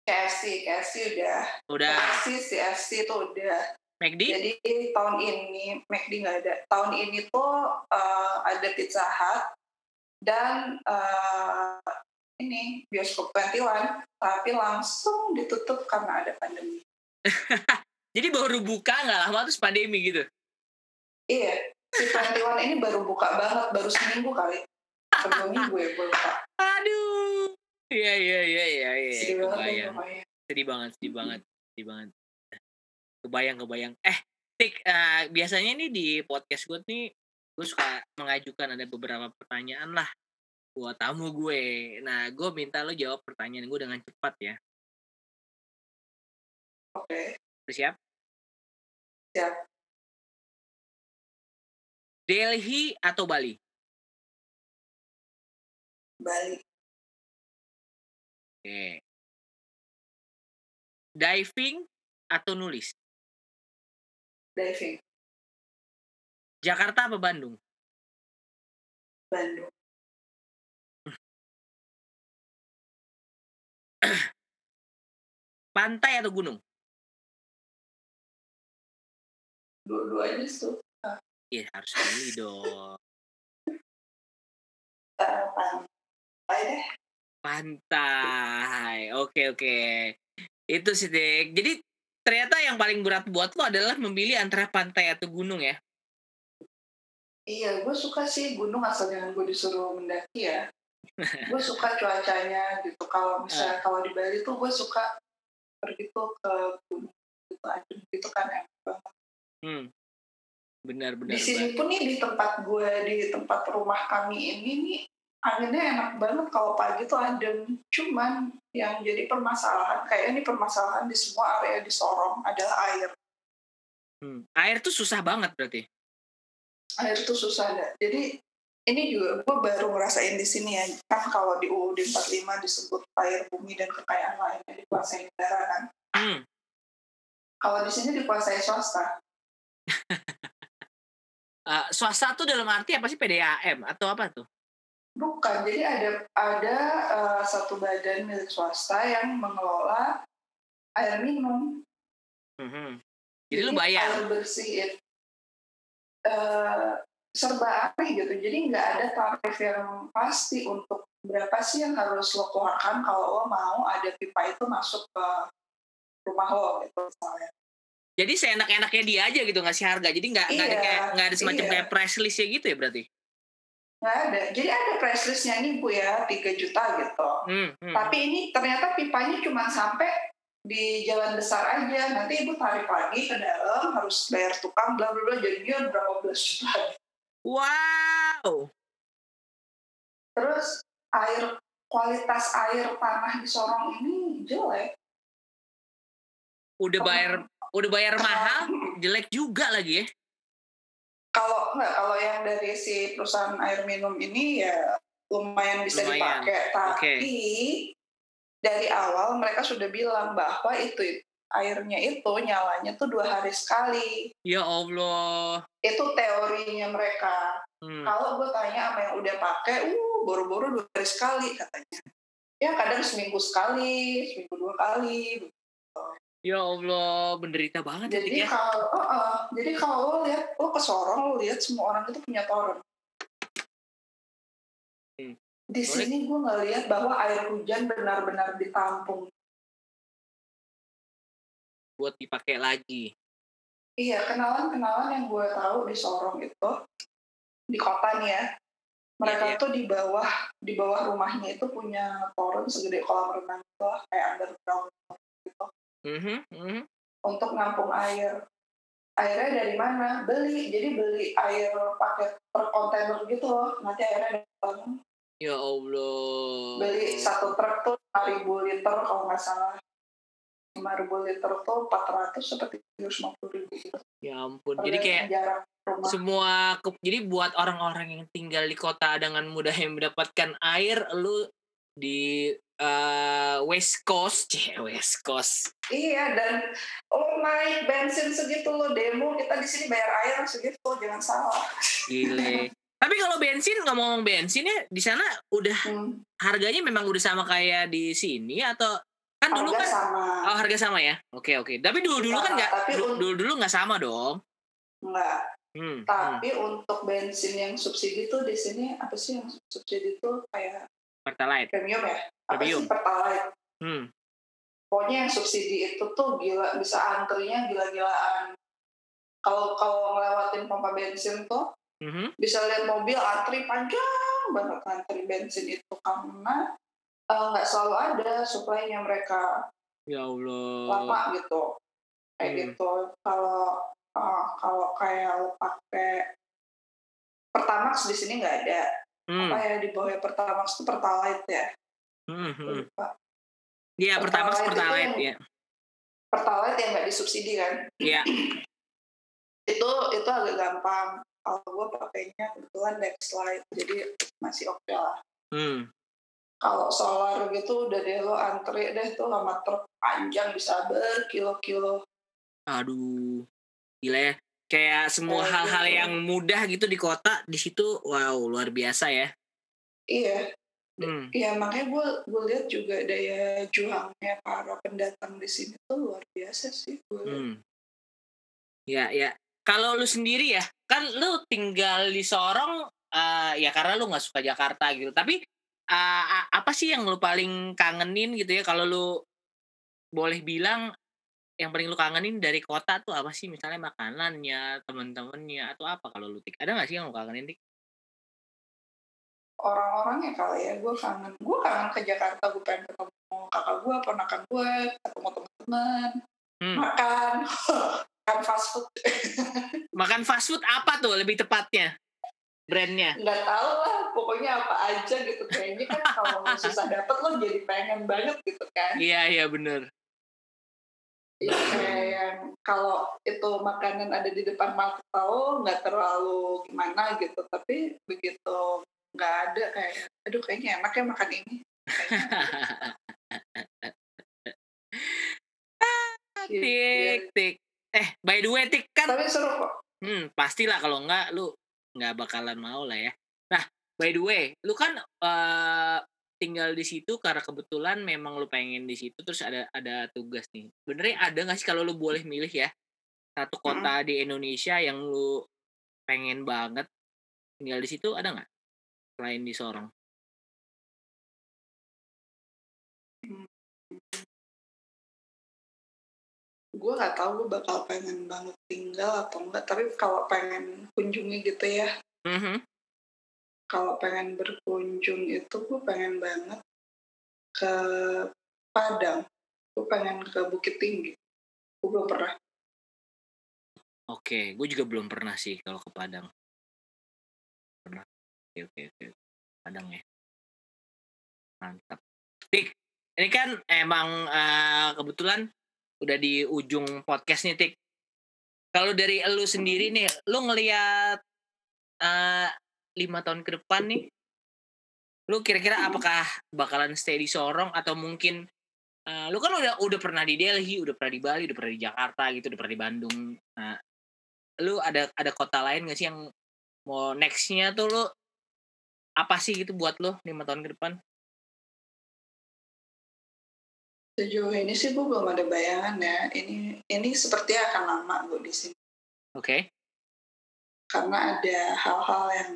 K F C, K F C udah. Udah. K F C, C F C itu udah. McD? Jadi tahun ini McD gak ada. Tahun ini tuh uh, ada Pizza Hut dan uh, ini bioskop dua puluh satu, tapi langsung ditutup karena ada pandemi. Jadi baru buka nggak lama terus pandemi gitu? Iya, si Pantiwan ini baru buka banget, baru seminggu kali. Sebelum minggu ya baru buka. Aduh, iya iya iya iya. Ya. Sedih kebayang. banget, sedih banget, sedih banget, sedih banget. Kebayang, kebayang. Eh, Tik, uh, biasanya nih di podcast gue nih, gue suka mengajukan ada beberapa pertanyaan lah buat tamu gue. Nah, gue minta lo jawab pertanyaan gue dengan cepat ya. Oke. Okay. Siap? Siap. Delhi atau Bali? Bali. Oke. Okay. Diving atau nulis? Diving. Jakarta apa Bandung? Bandung. Pantai atau gunung? Dua-duanya susah. Iya, harus pilih dong. Uh, pantai deh. Pantai. Oke, oke. Itu sih, Dik. Jadi ternyata yang paling berat buat lo adalah memilih antara pantai atau gunung ya? Iya, gue suka sih gunung asal jangan gue disuruh mendaki ya. Gue suka cuacanya gitu. Kalau misalnya uh. kalau di Bali tuh gue suka pergi tuh ke gunung gitu aja. Itu kan emang. Hmm, benar-benar. Di sini pun nih di tempat gue, di tempat rumah kami ini nih anginnya enak banget kalau pagi tuh adem. Cuman yang jadi permasalahan, kayaknya ini permasalahan di semua area di Sorong adalah air. Hmm, air tuh susah banget berarti. Air tuh susah dah. Jadi ini juga gue baru ngerasain di sini ya. Kan kalau di U U D empat puluh lima disebut air bumi dan kekayaan lainnya dikuasai negara kan. Hmm. Kalau di sini dikuasai swasta. uh, swasta tuh dalam arti apa sih, P D A M atau apa tuh? Bukan, jadi ada ada uh, satu badan milik swasta yang mengelola air minum. Mm-hmm. Jadi, jadi lu bayar air bersih itu uh, serba aneh gitu. Jadi nggak ada tarif yang pasti untuk berapa sih yang harus lo keluarkan kalau lo mau ada pipa itu masuk ke rumah lo gitu misalnya. Jadi seenak-enaknya dia aja gitu ngasih harga. Jadi nggak iya, ada kayak nggak ada semacam iya. kayak price list ya gitu ya berarti? Nggak ada. Jadi ada price listnya nih bu ya tiga juta gitu. Hmm, hmm. Tapi ini ternyata pipanya cuma sampai di jalan besar aja. Nanti ibu tarik lagi ke dalam harus bayar tukang bla bla bla. Jadinya berapa belas juta. Wow. Terus air kualitas air tanah di Sorong ini jelek. Udah bayar. Udah bayar mahal, jelek juga lagi ya? Kalau enggak, kalau yang dari si perusahaan air minum ini ya lumayan bisa lumayan. dipakai. Tapi okay. dari awal mereka sudah bilang bahwa itu airnya itu nyalanya tuh dua hari sekali. Ya Allah. Itu teorinya mereka. Hmm. Kalau gue tanya sama yang udah pakai, uh boro-boro dua hari sekali katanya. Ya kadang seminggu sekali, seminggu dua kali. Ya Allah, menderita banget. Jadi ya, kalau, uh, uh, jadi kalau lo lihat, lo ke Sorong, lo lihat semua orang itu punya toren. Hmm. Di Boleh. sini gue ngelihat bahwa air hujan benar-benar ditampung. Buat dipakai lagi. Iya, kenalan-kenalan yang gue tahu di Sorong itu di kota nih ya, mereka ya, ya. tuh di bawah, di bawah rumahnya itu punya toren segede kolam renang itu kayak underground gitu. Mm-hmm, mm-hmm. Untuk nampung air. airnya dari mana? Beli, jadi beli air paket per kontainer gitu loh, nanti airnya datang. Ya Allah. Beli satu truk tuh lima ribu liter kalau nggak salah. lima ribu liter tuh empat ratus seperti tujuh ratus lima puluh ribu gitu. Ya ampun, jadi kayak rumah. Semua, jadi buat orang-orang yang tinggal di kota dengan mudah yang mendapatkan air, lu di uh, West Coast, cih, West Coast. Iya, dan lo naik bensin segitu, lo demo, kita di sini bayar air segitu, jangan salah. Gile. Tapi kalau bensin, ngomong bensinnya di sana udah hmm. harganya memang udah sama kayak di sini atau kan harga dulu kan sama. Oh, harga sama ya. Oke, oke. Tapi dulu-dulu nah, kan enggak dulu-dulu enggak sama dong. Enggak. Hmm. Tapi hmm. untuk bensin yang subsidi tuh di sini apa sih yang subsidi tuh kayak Pertalite. Premium ya? Premium. Pertalite. Hmm. Pokoknya yang subsidi itu tuh gila, bisa antrinya gila-gilaan. Kalau kalau ngelewatin pompa bensin tuh mm-hmm. bisa lihat mobil antri panjang banget, antri bensin itu karena nggak uh, selalu ada supply-nya mereka. Ya Allah. Lama gitu. Kayak hmm. gitu. Kalau uh, kalau kayak pakai Pertamax di sini nggak ada. Hmm. Apa ya di bawahnya Pertamax itu Pertalite ya? Hmm. Iya, Pertamax Pertalite ya. Pertalite yang nggak disubsidi kan? Iya. itu itu agak gampang. Kalau gue pakainya kebetulan backslide, jadi masih oke okay lah. Hmm. Kalau solar gitu udah deh lo antri deh tuh lama truk panjang bisa berkilo-kilo. Aduh, gila ya. Kayak semua nah, hal-hal gitu. Yang mudah gitu di kota, di situ wow luar biasa ya. Iya. Hmm. Ya makanya gue gue lihat juga daya juangnya para pendatang di sini tuh luar biasa sih gue. Hmm. Ya ya. Kalau lu sendiri ya, kan lu tinggal di Sorong, uh, ya karena lu nggak suka Jakarta gitu. Tapi uh, apa sih yang lu paling kangenin gitu ya? Kalau lu boleh bilang, yang paling lu kangenin dari kota tuh apa sih? Misalnya makanannya, temen-temennya, atau apa kalau lu Tik? Ada nggak sih yang lu kangenin Tik? Orang-orangnya kali ya, gue kangen. Gue kangen ke Jakarta, gue pengen ketemu kakak gue, ponakan gue, ketemu teman-teman, hmm. makan. Makan fast food. Makan fast food apa tuh lebih tepatnya? Brandnya? Nggak tahu lah, pokoknya apa aja gitu. Kayaknya kan kalau susah dapet lo jadi pengen banget gitu kan. Iya, iya bener. Iya kayak yang kalau itu makanan ada di depan mata lo nggak terlalu gimana gitu. Tapi begitu nggak ada kayak, aduh kayaknya enak ya makan ini. Tik, tik. Eh, by the way, Tik, kan... Tapi seru kok. Hmm, pastilah kalau enggak, lu enggak bakalan mau lah ya. Nah, by the way, lu kan uh, tinggal di situ karena kebetulan memang lu pengen di situ, terus ada ada tugas nih. Benernya ada nggak sih kalau lu boleh milih ya? Satu kota hmm. di Indonesia yang lu pengen banget tinggal di situ, ada nggak? Selain di Sorong. Hmm. Gue nggak tahu gue bakal pengen banget tinggal atau enggak, tapi kalau pengen kunjungi gitu ya, mm-hmm. kalau pengen berkunjung itu gue pengen banget ke Padang, gue pengen ke Bukit Tinggi, gue belum pernah. Oke, gue juga belum pernah sih kalau ke Padang. Pernah. Oke oke oke, Padang ya, mantap. Tik, ini kan emang uh, kebetulan udah di ujung podcast nih Tik. Kalau dari elu sendiri nih, lu ngelihat uh, lima tahun ke depan nih, lu kira-kira apakah bakalan stay di Sorong atau mungkin uh, lu kan udah udah pernah di Delhi, udah pernah di Bali, udah pernah di Jakarta gitu, udah pernah di Bandung. Nah, lu ada ada kota lain enggak sih yang mau next-nya tuh lu apa sih gitu buat lu lima tahun ke depan? Sejauh ini sih gue belum ada bayangan ya. Ini ini sepertinya akan lama gue di sini. Oke. Okay. Karena ada hal-hal yang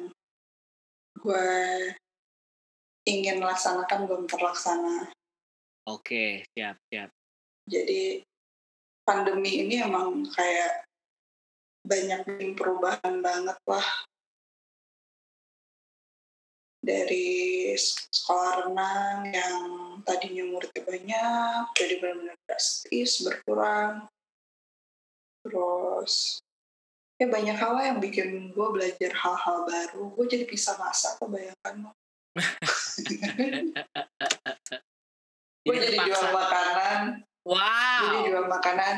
gue ingin laksanakan belum terlaksana. Oke, okay. siap siap. Jadi pandemi ini emang kayak banyak perubahan banget lah. Dari sekolah renang yang tadinya muridnya banyak, jadi benar-benar drastis, berkurang. Terus Ya banyak hal yang bikin gue belajar hal-hal baru. Gue jadi bisa masak, kebayangkan lo. Gue jadi jual makanan. Wow. Jadi jual makanan.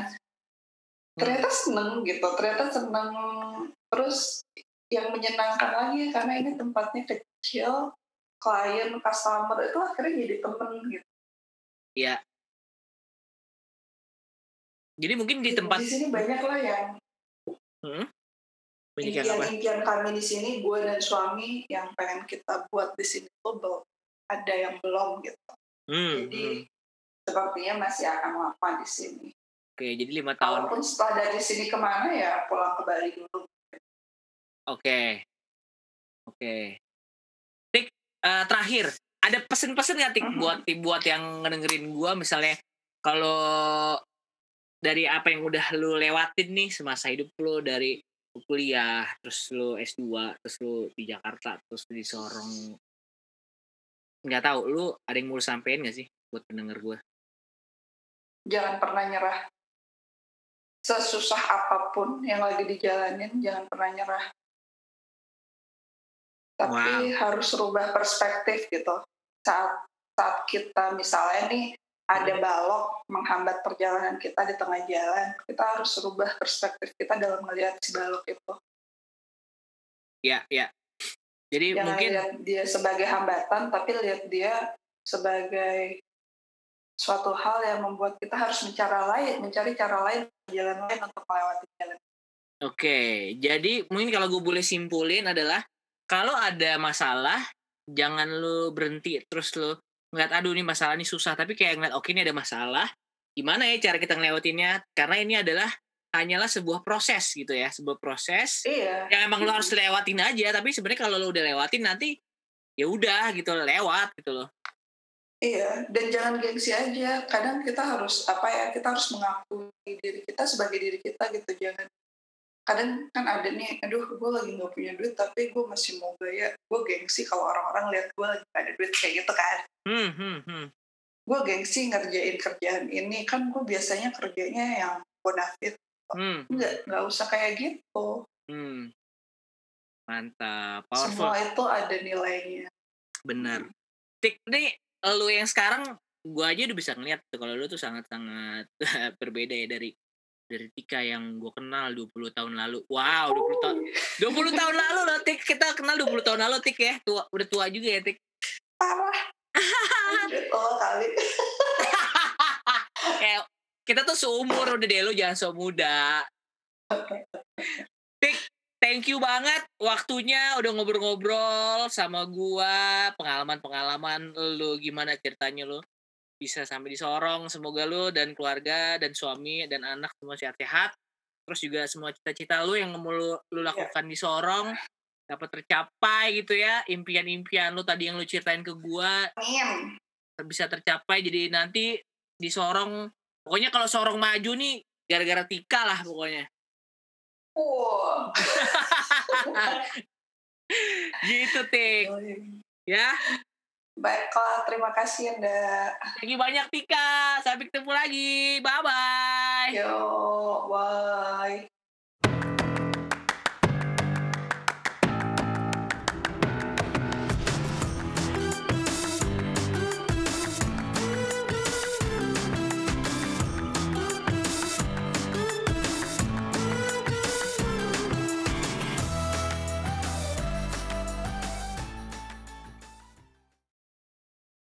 Ternyata seneng gitu. Ternyata seneng. Terus yang menyenangkan lagi karena ini tempatnya kecil, klien, customer itu akhirnya jadi temen gitu. Iya. Jadi mungkin di tempat di sini banyak lah yang hmm? impian-impian kami di sini, gue dan suami yang pengen kita buat di sini tuh ada yang belum gitu. Hmm, jadi hmm. sepertinya masih akan lama di sini. Oke, jadi lima tahun. Walaupun setelah dari sini kemana ya pulang ke Bali dulu. Oke, okay. oke. Okay. Tik, uh, terakhir ada pesen-pesen nggak Tik mm-hmm. buat buat yang ngedengerin gue misalnya kalau dari apa yang udah lu lewatin nih semasa hidup lu dari kuliah, terus lu S dua, terus lu di Jakarta, terus di Sorong, nggak tahu lu ada yang mau sampein nggak sih buat pendengar gue? Jangan pernah nyerah. Sesusah apapun yang lagi dijalanin, jangan pernah nyerah. Tapi wow. harus rubah perspektif gitu. Saat saat kita misalnya nih ada balok menghambat perjalanan kita di tengah jalan, kita harus rubah perspektif kita dalam melihat si balok itu. Ya, ya. Jadi jangan mungkin lihat dia sebagai hambatan, tapi lihat dia sebagai suatu hal yang membuat kita harus mencari lain, mencari cara lain, jalan lain untuk melewati jalan. Oke, jadi mungkin kalau gue boleh simpulin adalah kalau ada masalah, jangan lu berhenti terus lu ngeliat aduh ini masalah ini susah, tapi kayak ngeliat oke ini ada masalah, gimana ya cara kita ngelewatinnya? Karena ini adalah hanyalah sebuah proses gitu ya, sebuah proses iya. yang emang lu harus lewatin aja. Tapi sebenarnya kalau lu udah lewatin nanti ya udah gitu lewat gitu loh. Iya, dan jangan gengsi aja. Kadang kita harus apa ya? Kita harus mengakui diri kita sebagai diri kita gitu, jangan. Kadang kan ada nih, aduh gue lagi gak punya duit tapi gue masih mau gaya, gue gengsi kalau orang-orang lihat gue lagi gak ada duit kayak gitu kan. Hmm, hmm, hmm. Gue gengsi ngerjain kerjaan ini, kan gue biasanya kerjanya yang bonafit. Hmm. Nggak, nggak usah kayak gitu. Hmm. Mantap, powerful. Semua itu ada nilainya. Benar. Tik, nih lu yang sekarang, gue aja udah bisa ngeliat tuh, kalau lu tuh sangat-sangat berbeda ya dari dari Tika yang gue kenal dua puluh tahun lalu. Wow, dua puluh tahun. dua puluh tahun lalu loh, Tik. Kita kenal dua puluh tahun lalu, Tik ya. Tua, udah tua juga ya, Tik. Parah. Oh, kali. Kayak kita tuh seumur, udah deh lu jangan so muda. Tik, thank you banget waktunya udah ngobrol-ngobrol sama gue, pengalaman-pengalaman lu gimana ceritanya lu bisa sampai di Sorong. Semoga lu dan keluarga dan suami dan anak semua sehat-sehat. Terus juga semua cita-cita lu yang mau lu, lu lakukan yeah. di Sorong dapat tercapai gitu ya. Impian-impian lu tadi yang lu ceritain ke gua yeah. bisa tercapai. Jadi nanti di Sorong, pokoknya kalau Sorong maju nih gara-gara Tika lah pokoknya. Wow. Gitu Tik. Ya. Baiklah, terima kasih Anda. Lagi banyak Tika. Sampai ketemu lagi. Bye-bye. Yo, bye.